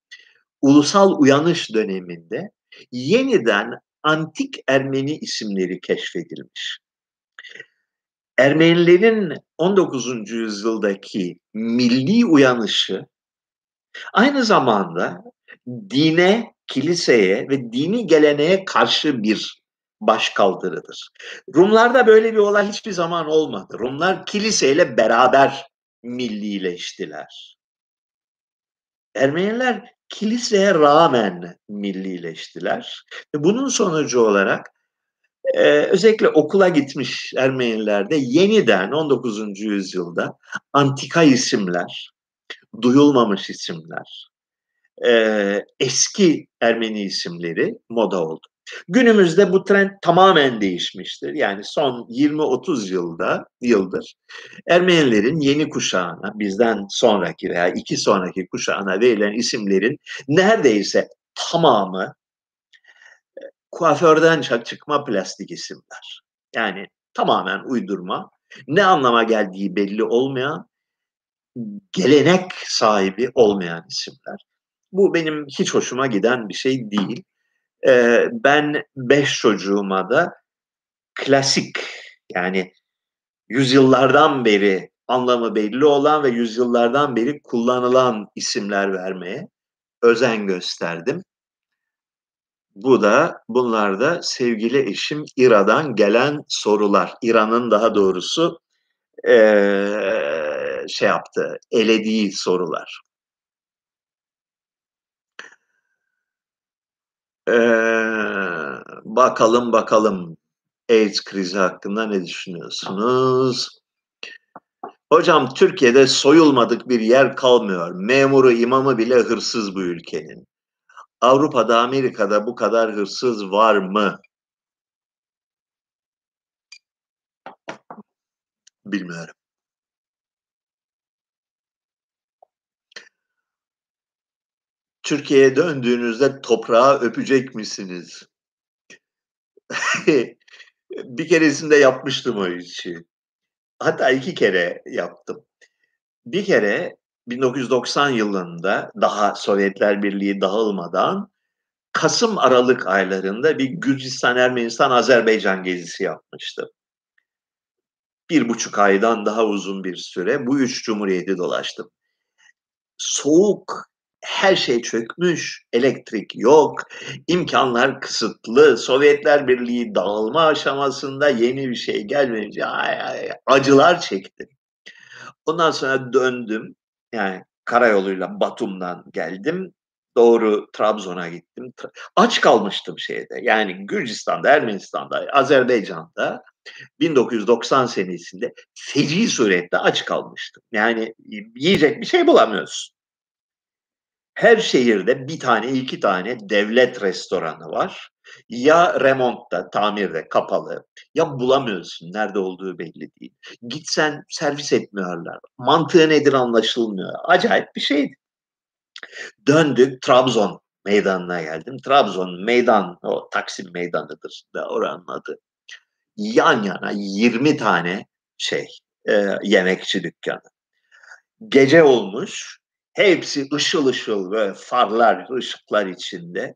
Ulusal uyanış döneminde yeniden antik Ermeni isimleri keşfedilmiş. Ermenilerin on dokuzuncu yüzyıldaki milli uyanışı aynı zamanda dine, kiliseye ve dini geleneğe karşı bir başkaldırıdır. Rumlarda böyle bir olay hiçbir zaman olmadı. Rumlar kiliseyle beraber millileştiler. Ermeniler kiliseye rağmen millileştiler. Bunun sonucu olarak e, özellikle okula gitmiş Ermenilerde yeniden on dokuzuncu yüzyılda antika isimler, duyulmamış isimler, e, eski Ermeni isimleri moda oldu. Günümüzde bu trend tamamen değişmiştir. Yani son yirmi otuz yılda yıldır Ermenilerin yeni kuşağına, bizden sonraki veya iki sonraki kuşağına verilen isimlerin neredeyse tamamı kuaförden çıkma plastik isimler. Yani tamamen uydurma, ne anlama geldiği belli olmayan, gelenek sahibi olmayan isimler. Bu benim hiç hoşuma giden bir şey değil. Ben beş çocuğuma da klasik, yani yüzyıllardan beri anlamı belli olan ve yüzyıllardan beri kullanılan isimler vermeye özen gösterdim. Bu da, bunlar da sevgili eşim İran'dan gelen sorular. İran'ın daha doğrusu ee, şey yaptı, elediği sorular. Ee, bakalım bakalım AIDS krizi hakkında ne düşünüyorsunuz? Hocam Türkiye'de soyulmadık bir yer kalmıyor. Memuru, imamı bile hırsız bu ülkenin. Avrupa'da, Amerika'da bu kadar hırsız var mı? Bilmiyorum. Türkiye'ye döndüğünüzde toprağa öpecek misiniz? Bir keresinde yapmıştım o işi. Hatta iki kere yaptım. Bir kere bin dokuz yüz doksan yılında, daha Sovyetler Birliği dağılmadan, Kasım-Aralık aylarında bir Gürcistan, Ermenistan, Azerbaycan gezisi yapmıştım. Bir buçuk aydan daha uzun bir süre bu üç cumhuriyeti dolaştım. Soğuk, her şey çökmüş, elektrik yok, imkanlar kısıtlı, Sovyetler Birliği dağılma aşamasında, yeni bir şey gelmeyince ay, ay, acılar çektim. Ondan sonra döndüm, yani karayoluyla Batum'dan geldim, doğru Trabzon'a gittim. Aç kalmıştım şeyde, yani Gürcistan'da, Ermenistan'da, Azerbaycan'da bin dokuz yüz doksan senesinde feci surette aç kalmıştım. Yani yiyecek bir şey bulamıyorsun. Her şehirde bir tane, iki tane devlet restoranı var. Ya remontta, tamirde, kapalı. Ya bulamıyorsun, nerede olduğu belli değil. Gitsen servis etmiyorlar. Mantığı nedir anlaşılmıyor. Acayip bir şeydi. Döndük, Trabzon meydanına geldim. Trabzon meydan, o Taksim meydanıdır da oranın adı. Yan yana yirmi tane şey, e, yemekçi dükkanı. Gece olmuş. Hepsi ışıl ışıl böyle farlar, ışıklar içinde.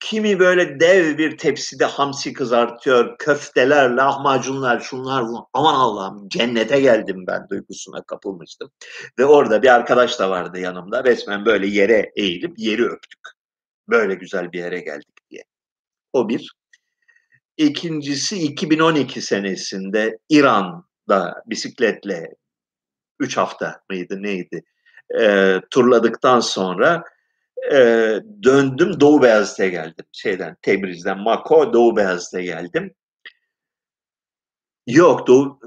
Kimi böyle dev bir tepside hamsi kızartıyor, köfteler, lahmacunlar, şunlar, aman Allah'ım cennete geldim ben duygusuna kapılmıştım. Ve orada bir arkadaş da vardı yanımda, resmen böyle yere eğilip yeri öptük. Böyle güzel bir yere geldik diye. O bir. İkincisi iki bin on iki senesinde İran'da bisikletle üç hafta mıydı neydi? E, turladıktan sonra e, döndüm, Doğu Beyazıt'a geldim. Şeyden, Tebriz'den, Mako, Doğu Beyazıt'a geldim. Yok, Doğu,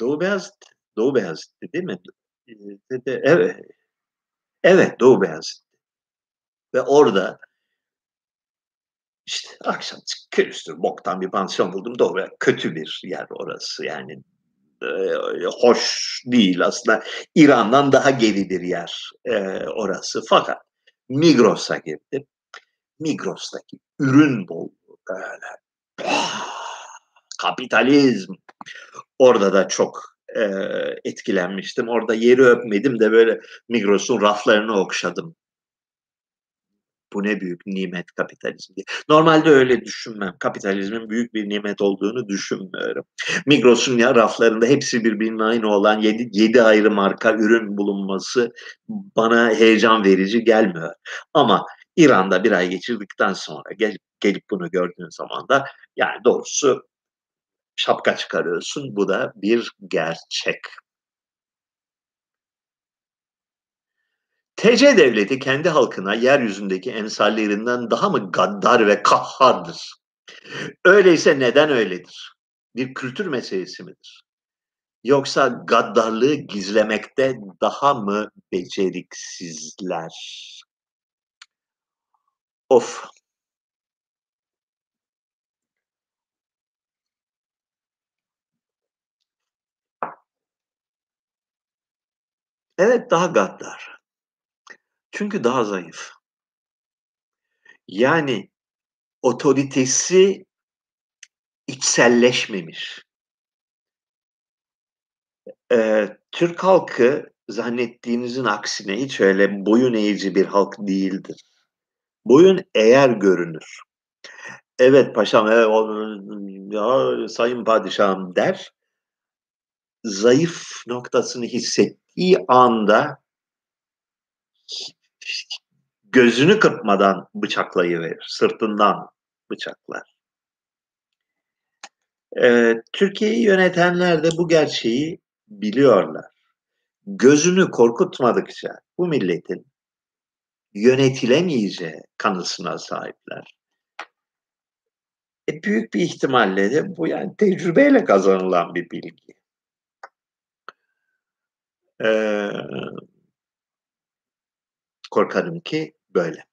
Doğu Beyazıt, Doğu Beyazıt değil mi? Evet, evet Doğu Beyazıt. Ve orada işte akşam külüstür, boktan bir pansiyon buldum. Doğu Beyazıt, kötü bir yer orası yani. Hoş değil aslında. İran'dan daha geri bir yer e, orası. Fakat Migros'a girdim. Migros'taki ürün bolluğu böyle. Kapitalizm. Orada da çok e, etkilenmiştim. Orada yeri öpmedim de böyle Migros'un raflarını okşadım. Bu ne büyük nimet kapitalizm diye. Normalde öyle düşünmem. Kapitalizmin büyük bir nimet olduğunu düşünmüyorum. Migros'un ya raflarında hepsi birbirine aynı olan yedi ayrı marka ürün bulunması bana heyecan verici gelmiyor. Ama İran'da bir ay geçirdikten sonra gelip, gelip bunu gördüğün zaman da yani doğrusu şapka çıkarıyorsun. Bu da bir gerçek. T C devleti kendi halkına yeryüzündeki emsallerinden daha mı gaddar ve kahhardır? Öyleyse neden öyledir? Bir kültür meselesi midir? Yoksa gaddarlığı gizlemekte daha mı beceriksizler? Of. Evet, daha gaddar. Çünkü daha zayıf. Yani otoritesi içselleşmemiş. Ee, Türk halkı zannettiğinizin aksine hiç öyle boyun eğici bir halk değildir. Boyun eğer görünür. Evet paşam, evet, ya, sayın padişahım der. Zayıf noktasını hissettiği anda gözünü kırpmadan bıçaklayıverir, sırtından bıçaklar. Ee, Türkiye'yi yönetenler de bu gerçeği biliyorlar. Gözünü korkutmadıkça bu milletin yönetilemeyeceği kanısına sahipler. E büyük bir ihtimalle de bu yani tecrübeyle kazanılan bir bilgi. Ee, korkarım ki böyle.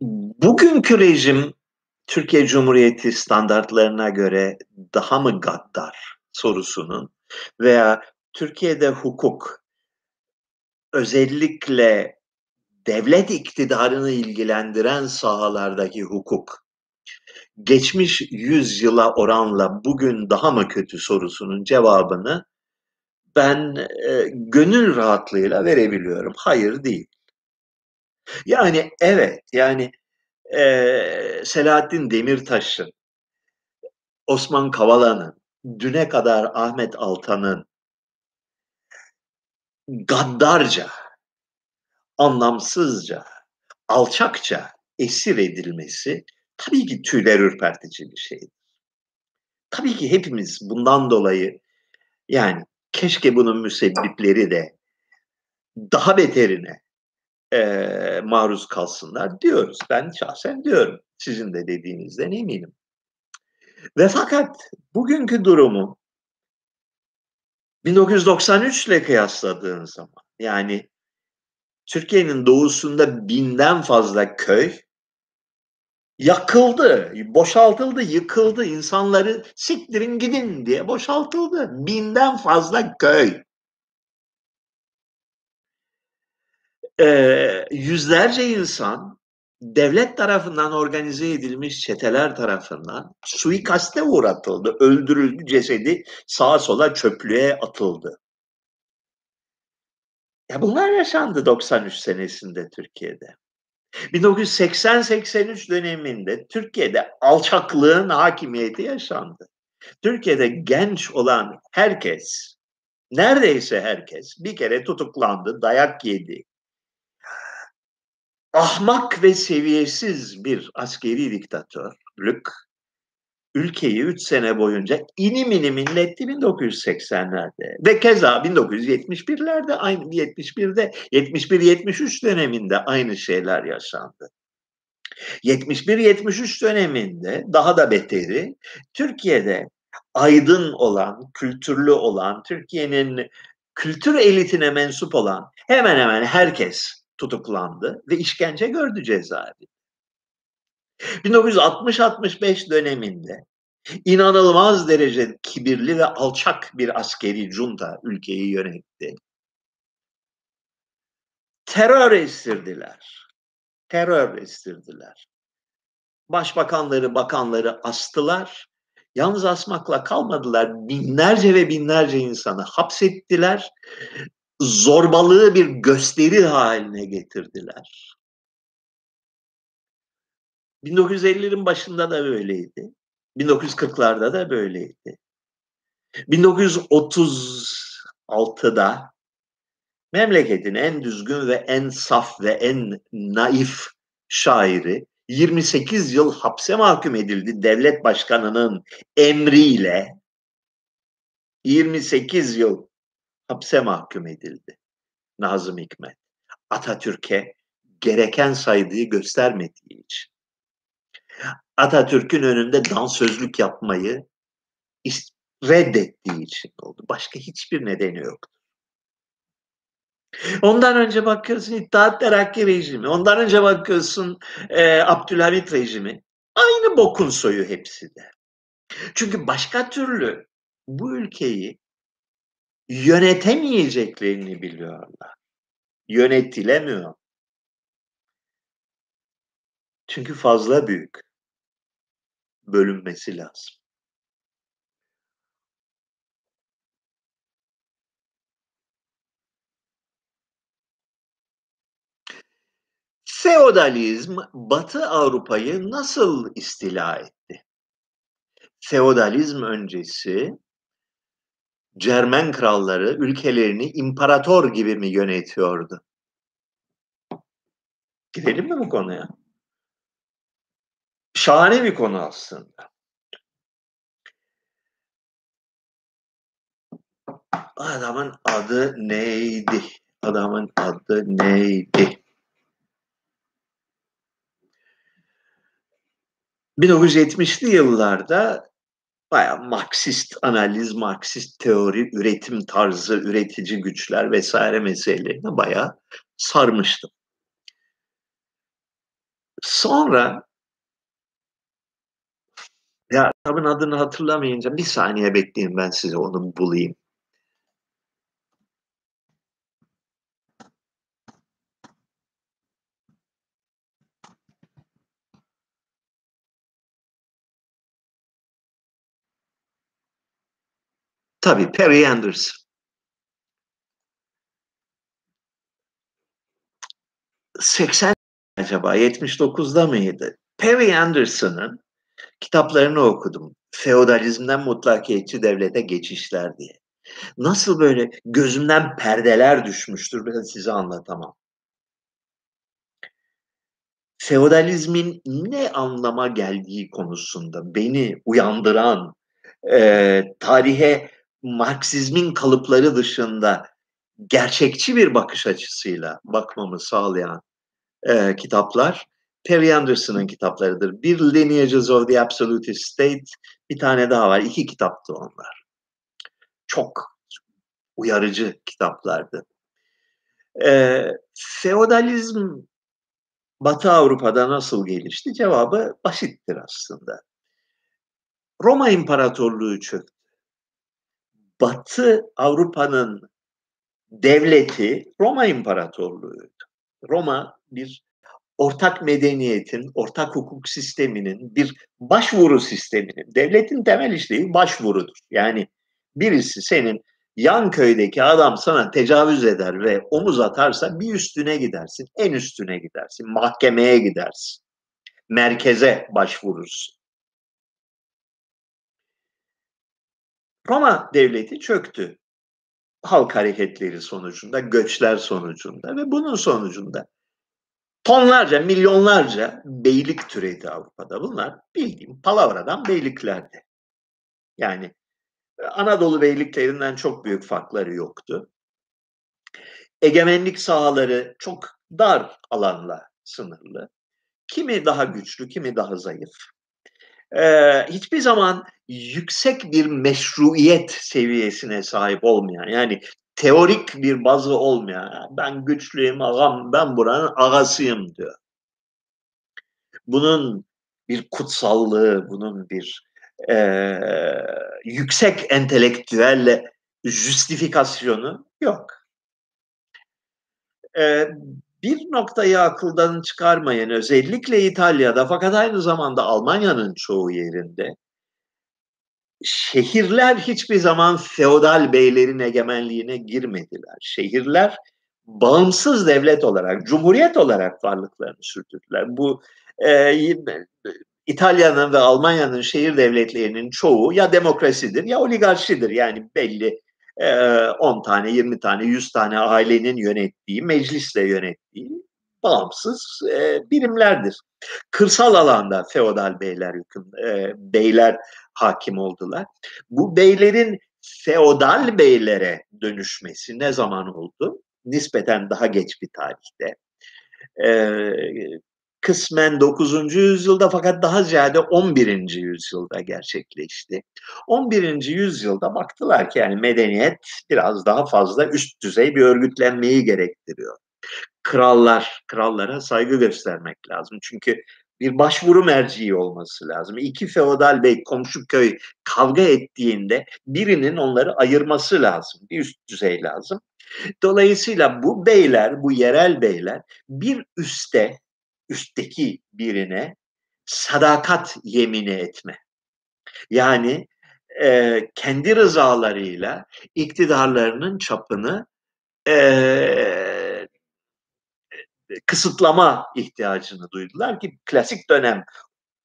Bugünkü rejim Türkiye Cumhuriyeti standartlarına göre daha mı gaddar sorusunun veya Türkiye'de hukuk özellikle devlet iktidarını ilgilendiren sahalardaki hukuk geçmiş yüz yıla oranla bugün daha mı kötü sorusunun cevabını ben e, gönül rahatlığıyla verebiliyorum. Hayır değil. Yani evet yani e, Selahattin Demirtaş'ın, Osman Kavala'nın, düne kadar Ahmet Altan'ın gaddarca, anlamsızca, alçakça esir edilmesi tabii ki tüyler ürpertici bir şeydir. Tabii ki hepimiz bundan dolayı yani keşke bunun müsebbipleri de daha beterine e, maruz kalsınlar diyoruz. Ben şahsen diyorum. Sizin de dediğinizden eminim. Ve fakat bugünkü durumu bin dokuz yüz doksan üç ile kıyasladığın zaman yani Türkiye'nin doğusunda binden fazla köy yakıldı, boşaltıldı, yıkıldı. İnsanları siktirin gidin diye boşaltıldı. Binden fazla köy. Ee, yüzlerce insan devlet tarafından organize edilmiş çeteler tarafından suikaste uğratıldı. Öldürüldü, cesedi sağa sola çöplüğe atıldı. Ya bunlar yaşandı doksan üç senesinde Türkiye'de. bin dokuz yüz seksen seksen üç döneminde Türkiye'de alçaklığın hakimiyeti yaşandı. Türkiye'de genç olan herkes, neredeyse herkes bir kere tutuklandı, dayak yedi. Ahmak ve seviyesiz bir askeri diktatörlük ülkeyi üç sene boyunca inim inim inletti bin dokuz yüz seksenlerde ve keza bin dokuz yüz yetmiş birlerde aynı yetmiş birde yetmiş bir yetmiş üç döneminde aynı şeyler yaşandı. yetmiş bir yetmiş üç döneminde daha da beteri Türkiye'de aydın olan, kültürlü olan, Türkiye'nin kültür elitine mensup olan hemen hemen herkes tutuklandı ve işkence gördü cezaevi. bin dokuz yüz altmış altmış beş döneminde inanılmaz derecede kibirli ve alçak bir askeri junta ülkeyi yönetti. Terör estirdiler. Terör estirdiler. Başbakanları, bakanları astılar. Yalnız asmakla kalmadılar. Binlerce ve binlerce insanı hapsettiler. Zorbalığı bir gösteri haline getirdiler. bin dokuz yüz ellilerin başında da böyleydi. bin dokuz yüz kırklarda da böyleydi. bin dokuz yüz otuz altıda memleketin en düzgün ve en saf ve en naif şairi yirmi sekiz yıl hapse mahkum edildi devlet başkanının emriyle. yirmi sekiz yıl hapse mahkum edildi Nazım Hikmet. Atatürk'e gereken saygıyı göstermediği için. Atatürk'ün önünde dansözlük yapmayı reddettiği için oldu. Başka hiçbir nedeni yoktu. Ondan önce bakıyorsun İttihat Terakki rejimi, ondan önce bakıyorsun e, Abdülhamit rejimi. Aynı bokun soyu hepsi de. Çünkü başka türlü bu ülkeyi yönetemeyeceklerini biliyorlar. Yönetilemiyor. Çünkü fazla büyük. Bölünmesi lazım. Feodalizm Batı Avrupa'yı nasıl istila etti? Feodalizm öncesi Cermen kralları ülkelerini imparator gibi mi yönetiyordu? Gidelim mi bu konuya? Şahane bir konu aslında. Adamın adı neydi? Adamın adı neydi? bin dokuz yüz yetmişli yıllarda bayağı Marksist analiz, Marksist teori, üretim tarzı, üretici güçler vesaire meselelerine bayağı sarmıştım. Sonra ya kitabın adını hatırlamayınca bir saniye bekleyin, ben size onu bulayım. Tabii Perry Anderson. seksen acaba yetmiş dokuzda mıydı? Perry Anderson'ın kitaplarını okudum. Feodalizmden mutlakiyetçi devlete geçişler diye. Nasıl böyle gözümden perdeler düşmüştür, ben size anlatamam. Feodalizmin ne anlama geldiği konusunda beni uyandıran, e, tarihe Marksizmin kalıpları dışında gerçekçi bir bakış açısıyla bakmamı sağlayan e, kitaplar Perry Anderson'ın kitaplarıdır. Bir Lineages of the Absolutist State, bir tane daha var. İki kitaptı onlar. Çok uyarıcı kitaplardı. E, feodalizm Batı Avrupa'da nasıl gelişti? Cevabı basittir aslında. Roma İmparatorluğu çöktü. Batı Avrupa'nın devleti Roma İmparatorluğu'ydu. Roma bir ortak medeniyetin, ortak hukuk sisteminin, bir başvuru sisteminin, devletin temel işlevi başvurudur. Yani birisi senin yan köydeki adam sana tecavüz eder ve omuz atarsa bir üstüne gidersin, en üstüne gidersin, mahkemeye gidersin, merkeze başvurursun. Roma devleti çöktü. Halk hareketleri sonucunda, göçler sonucunda ve bunun sonucunda tonlarca, milyonlarca beylik türedi Avrupa'da. Bunlar bildiğim palavradan beyliklerdi. Yani Anadolu beyliklerinden çok büyük farkları yoktu. Egemenlik sahaları çok dar alanla sınırlı. Kimi daha güçlü, kimi daha zayıf. Ee, hiçbir zaman yüksek bir meşruiyet seviyesine sahip olmayan, yani teorik bir bazı olmayan, ben güçlüyüm ağam, ben buranın ağasıyım diyor. Bunun bir kutsallığı, bunun bir e, yüksek entelektüelle justifikasyonu yok. E, Bir noktayı akıldan çıkarmayan, özellikle İtalya'da fakat aynı zamanda Almanya'nın çoğu yerinde, şehirler hiçbir zaman feodal beylerin egemenliğine girmediler. Şehirler bağımsız devlet olarak, cumhuriyet olarak varlıklarını sürdürdüler. Bu e, İtalya'nın ve Almanya'nın şehir devletlerinin çoğu ya demokrasidir ya oligarşidir. Yani belli on tane, yirmi tane, yüz tane ailenin yönettiği, meclisle yönettiği bağımsız birimlerdir. Kırsal alanda feodal beyler beyler hakim oldular. Bu beylerin feodal beylere dönüşmesi ne zaman oldu? Nispeten daha geç bir tarihte. Kısmen dokuzuncu yüzyılda fakat daha ziyade on birinci yüzyılda gerçekleşti. on birinci yüzyılda baktılar ki yani medeniyet biraz daha fazla üst düzey bir örgütlenmeyi gerektiriyor. Krallar, krallara saygı göstermek lazım. Çünkü bir başvuru merciği olması lazım. İki feodal bey, komşu köy kavga ettiğinde birinin onları ayırması lazım. Bir üst düzey lazım. Dolayısıyla bu beyler, bu yerel beyler bir üste, üstteki birine sadakat yemini etme. Yani e, kendi rızalarıyla iktidarlarının çapını e, kısıtlama ihtiyacını duydular ki klasik dönem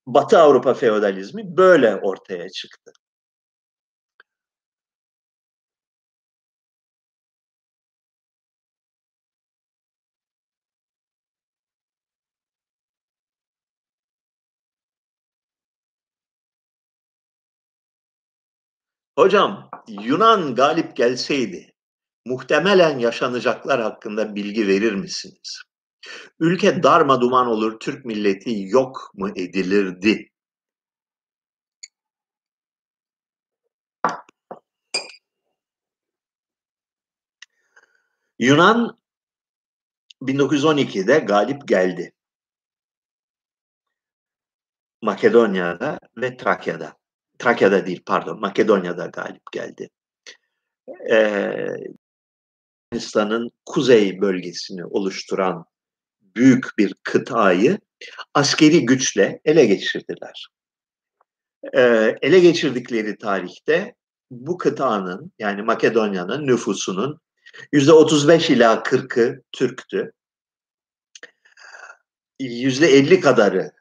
Batı Avrupa feodalizmi böyle ortaya çıktı. Hocam, Yunan galip gelseydi muhtemelen yaşanacaklar hakkında bilgi verir misiniz? Ülke darma duman olur, Türk milleti yok mu edilirdi Yunan bin dokuz yüz on iki'de galip geldi. Makedonya'da ve Trakya'da. Trakya'da değil pardon, Makedonya'da galip geldi. Ee, Yunanistan'ın kuzey bölgesini oluşturan büyük bir kıtayı askeri güçle ele geçirdiler. Ee, ele geçirdikleri tarihte bu kıtanın, yani Makedonya'nın nüfusunun yüzde otuz beş ila kırk'ı Türktü. yüzde elli kadarı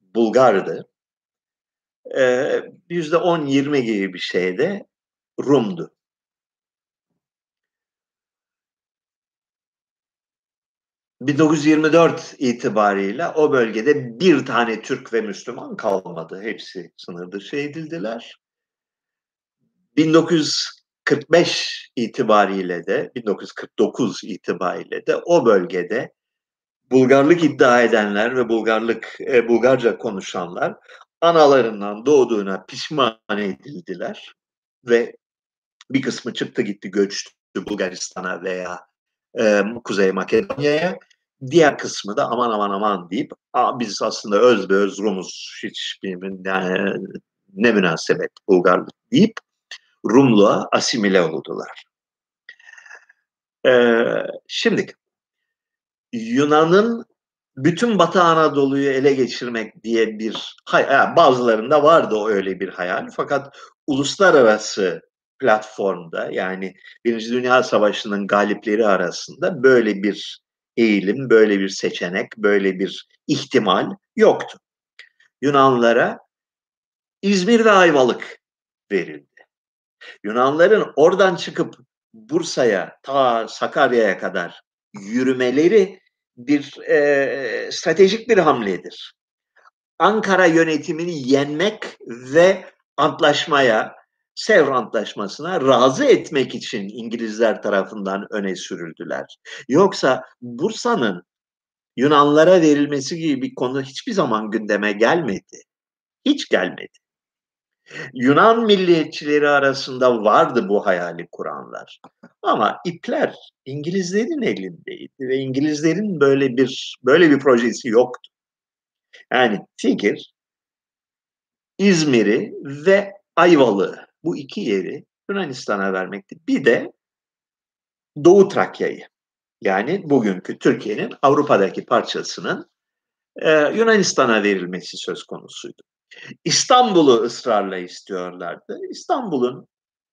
Bulgar'dı. Ee, yüzde on yirmi gibi bir şey de Rum'du. bin dokuz yüz yirmi dört itibarıyla o bölgede bir tane Türk ve Müslüman kalmadı. Hepsi sınır dışı edildiler. bin dokuz yüz kırk beş itibariyle de, bin dokuz yüz kırk dokuz itibariyle de o bölgede Bulgarlık iddia edenler ve Bulgarlık e, Bulgarca konuşanlar analarından doğduğuna pişman edildiler ve bir kısmı çıktı gitti, göçtü Bulgaristan'a veya e, Kuzey Makedonya'ya. Diğer kısmı da aman aman aman deyip biz aslında öz be öz Rumuz, hiç yani ne münasebet Bulgarlık deyip Rumluğa asimile oldular. Ee, şimdi Yunan'ın bütün Batı Anadolu'yu ele geçirmek diye bir hayal, bazılarında vardı öyle bir hayal. Fakat uluslararası platformda, yani Birinci Dünya Savaşı'nın galipleri arasında böyle bir eğilim, böyle bir seçenek, böyle bir ihtimal yoktu. Yunanlara İzmir ve Ayvalık verildi. Yunanların oradan çıkıp Bursa'ya, ta Sakarya'ya kadar yürümeleri bir e, stratejik bir hamledir. Ankara yönetimini yenmek ve antlaşmaya, Sevr Antlaşması'na razı etmek için İngilizler tarafından öne sürüldüler. Yoksa Bursa'nın Yunanlara verilmesi gibi bir konu hiçbir zaman gündeme gelmedi. Hiç gelmedi. Yunan milliyetçileri arasında vardı bu hayali kuranlar. Ama ipler İngilizlerin elindeydi ve İngilizlerin böyle bir böyle bir projesi yoktu. Yani fikir İzmir'i ve Ayvalık'ı, bu iki yeri Yunanistan'a vermekti. Bir de Doğu Trakya'yı, yani bugünkü Türkiye'nin Avrupa'daki parçasının e, Yunanistan'a verilmesi söz konusuydu. İstanbul'u ısrarla istiyorlardı. İstanbul'un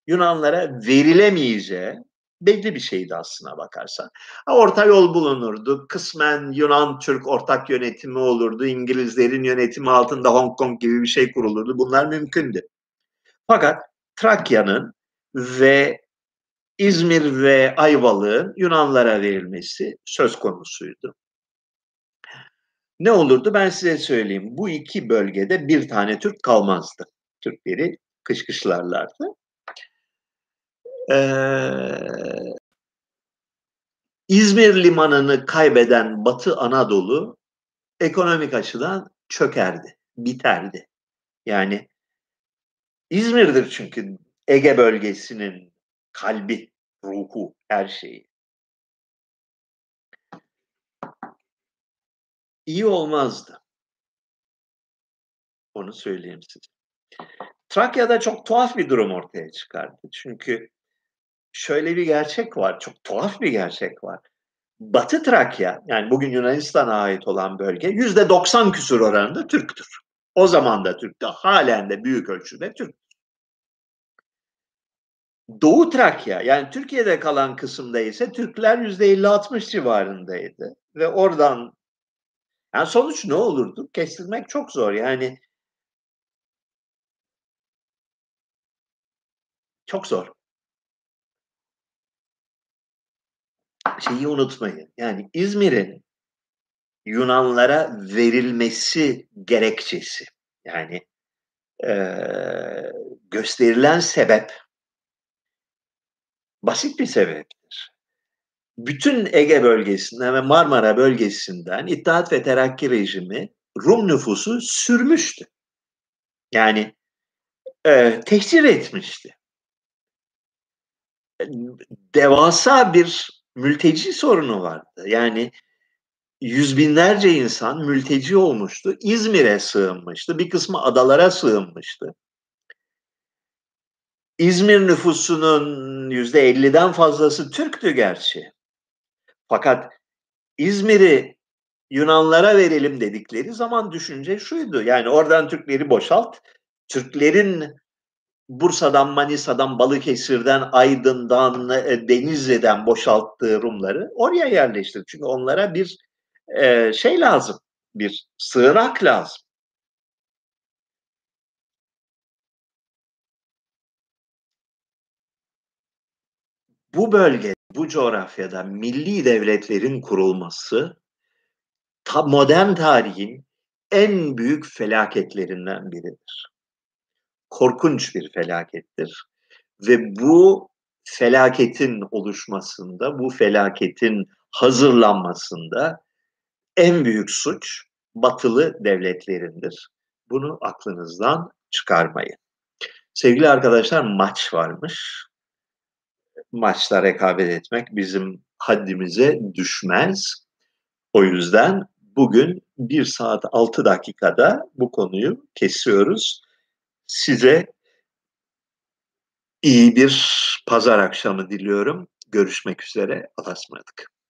Yunanlara verilemeyeceği belli bir şeydi aslına bakarsan. Orta yol bulunurdu. Kısmen Yunan-Türk ortak yönetimi olurdu. İngilizlerin yönetimi altında Hong Kong gibi bir şey kurulurdu. Bunlar mümkündü. Fakat Trakya'nın ve İzmir ve Ayvalık'ın Yunanlara verilmesi söz konusuydu. Ne olurdu? Ben size söyleyeyim. Bu iki bölgede bir tane Türk kalmazdı. Türkleri kışkışlarlardı. Ee, İzmir limanını kaybeden Batı Anadolu ekonomik açıdan çökerdi, biterdi. Yani İzmir'dir çünkü Ege bölgesinin kalbi, ruhu, her şeyi. İyi olmazdı. Onu söyleyeyim size. Trakya'da çok tuhaf bir durum ortaya çıkardı. Çünkü şöyle bir gerçek var. Çok tuhaf bir gerçek var. Batı Trakya, yani bugün Yunanistan'a ait olan bölge yüzde doksan küsur oranında Türktür. O zaman da Türktü. Halen de büyük ölçüde Türk. Doğu Trakya, yani Türkiye'de kalan kısımda ise Türkler yüzde elli altmış civarındaydı. Ve oradan, yani sonuç ne olurdu? Kestirmek çok zor. Yani çok zor. Şeyi unutmayın. Yani İzmir'in Yunanlara verilmesi gerekçesi, yani e, gösterilen sebep basit bir sebeptir. Bütün Ege bölgesinden ve Marmara bölgesinden İttihat ve Terakki rejimi Rum nüfusu sürmüştü. Yani e, tehcir etmişti. Devasa bir mülteci sorunu vardı. Yani yüz binlerce insan mülteci olmuştu. İzmir'e sığınmıştı. Bir kısmı adalara sığınmıştı. İzmir nüfusunun yüzde elliden fazlası Türktü gerçi. Fakat İzmir'i Yunanlara verelim dedikleri zaman düşünce şuydu. Yani oradan Türkleri boşalt. Türklerin Bursa'dan, Manisa'dan, Balıkesir'den, Aydın'dan, Denizli'den boşalttığı Rumları oraya yerleştir. Çünkü onlara bir e, şey lazım, bir sığınak lazım. Bu bölgede, bu coğrafyada milli devletlerin kurulması ta modern tarihin en büyük felaketlerinden biridir. Korkunç bir felakettir. Ve bu felaketin oluşmasında, bu felaketin hazırlanmasında en büyük suç batılı devletlerindir. Bunu aklınızdan çıkarmayın. Sevgili arkadaşlar, maç varmış. Maçla rekabet etmek bizim haddimize düşmez. O yüzden bugün bir saat altı dakikada bu konuyu kesiyoruz. Size iyi bir pazar akşamı diliyorum. Görüşmek üzere. Allah'a ısmarladık.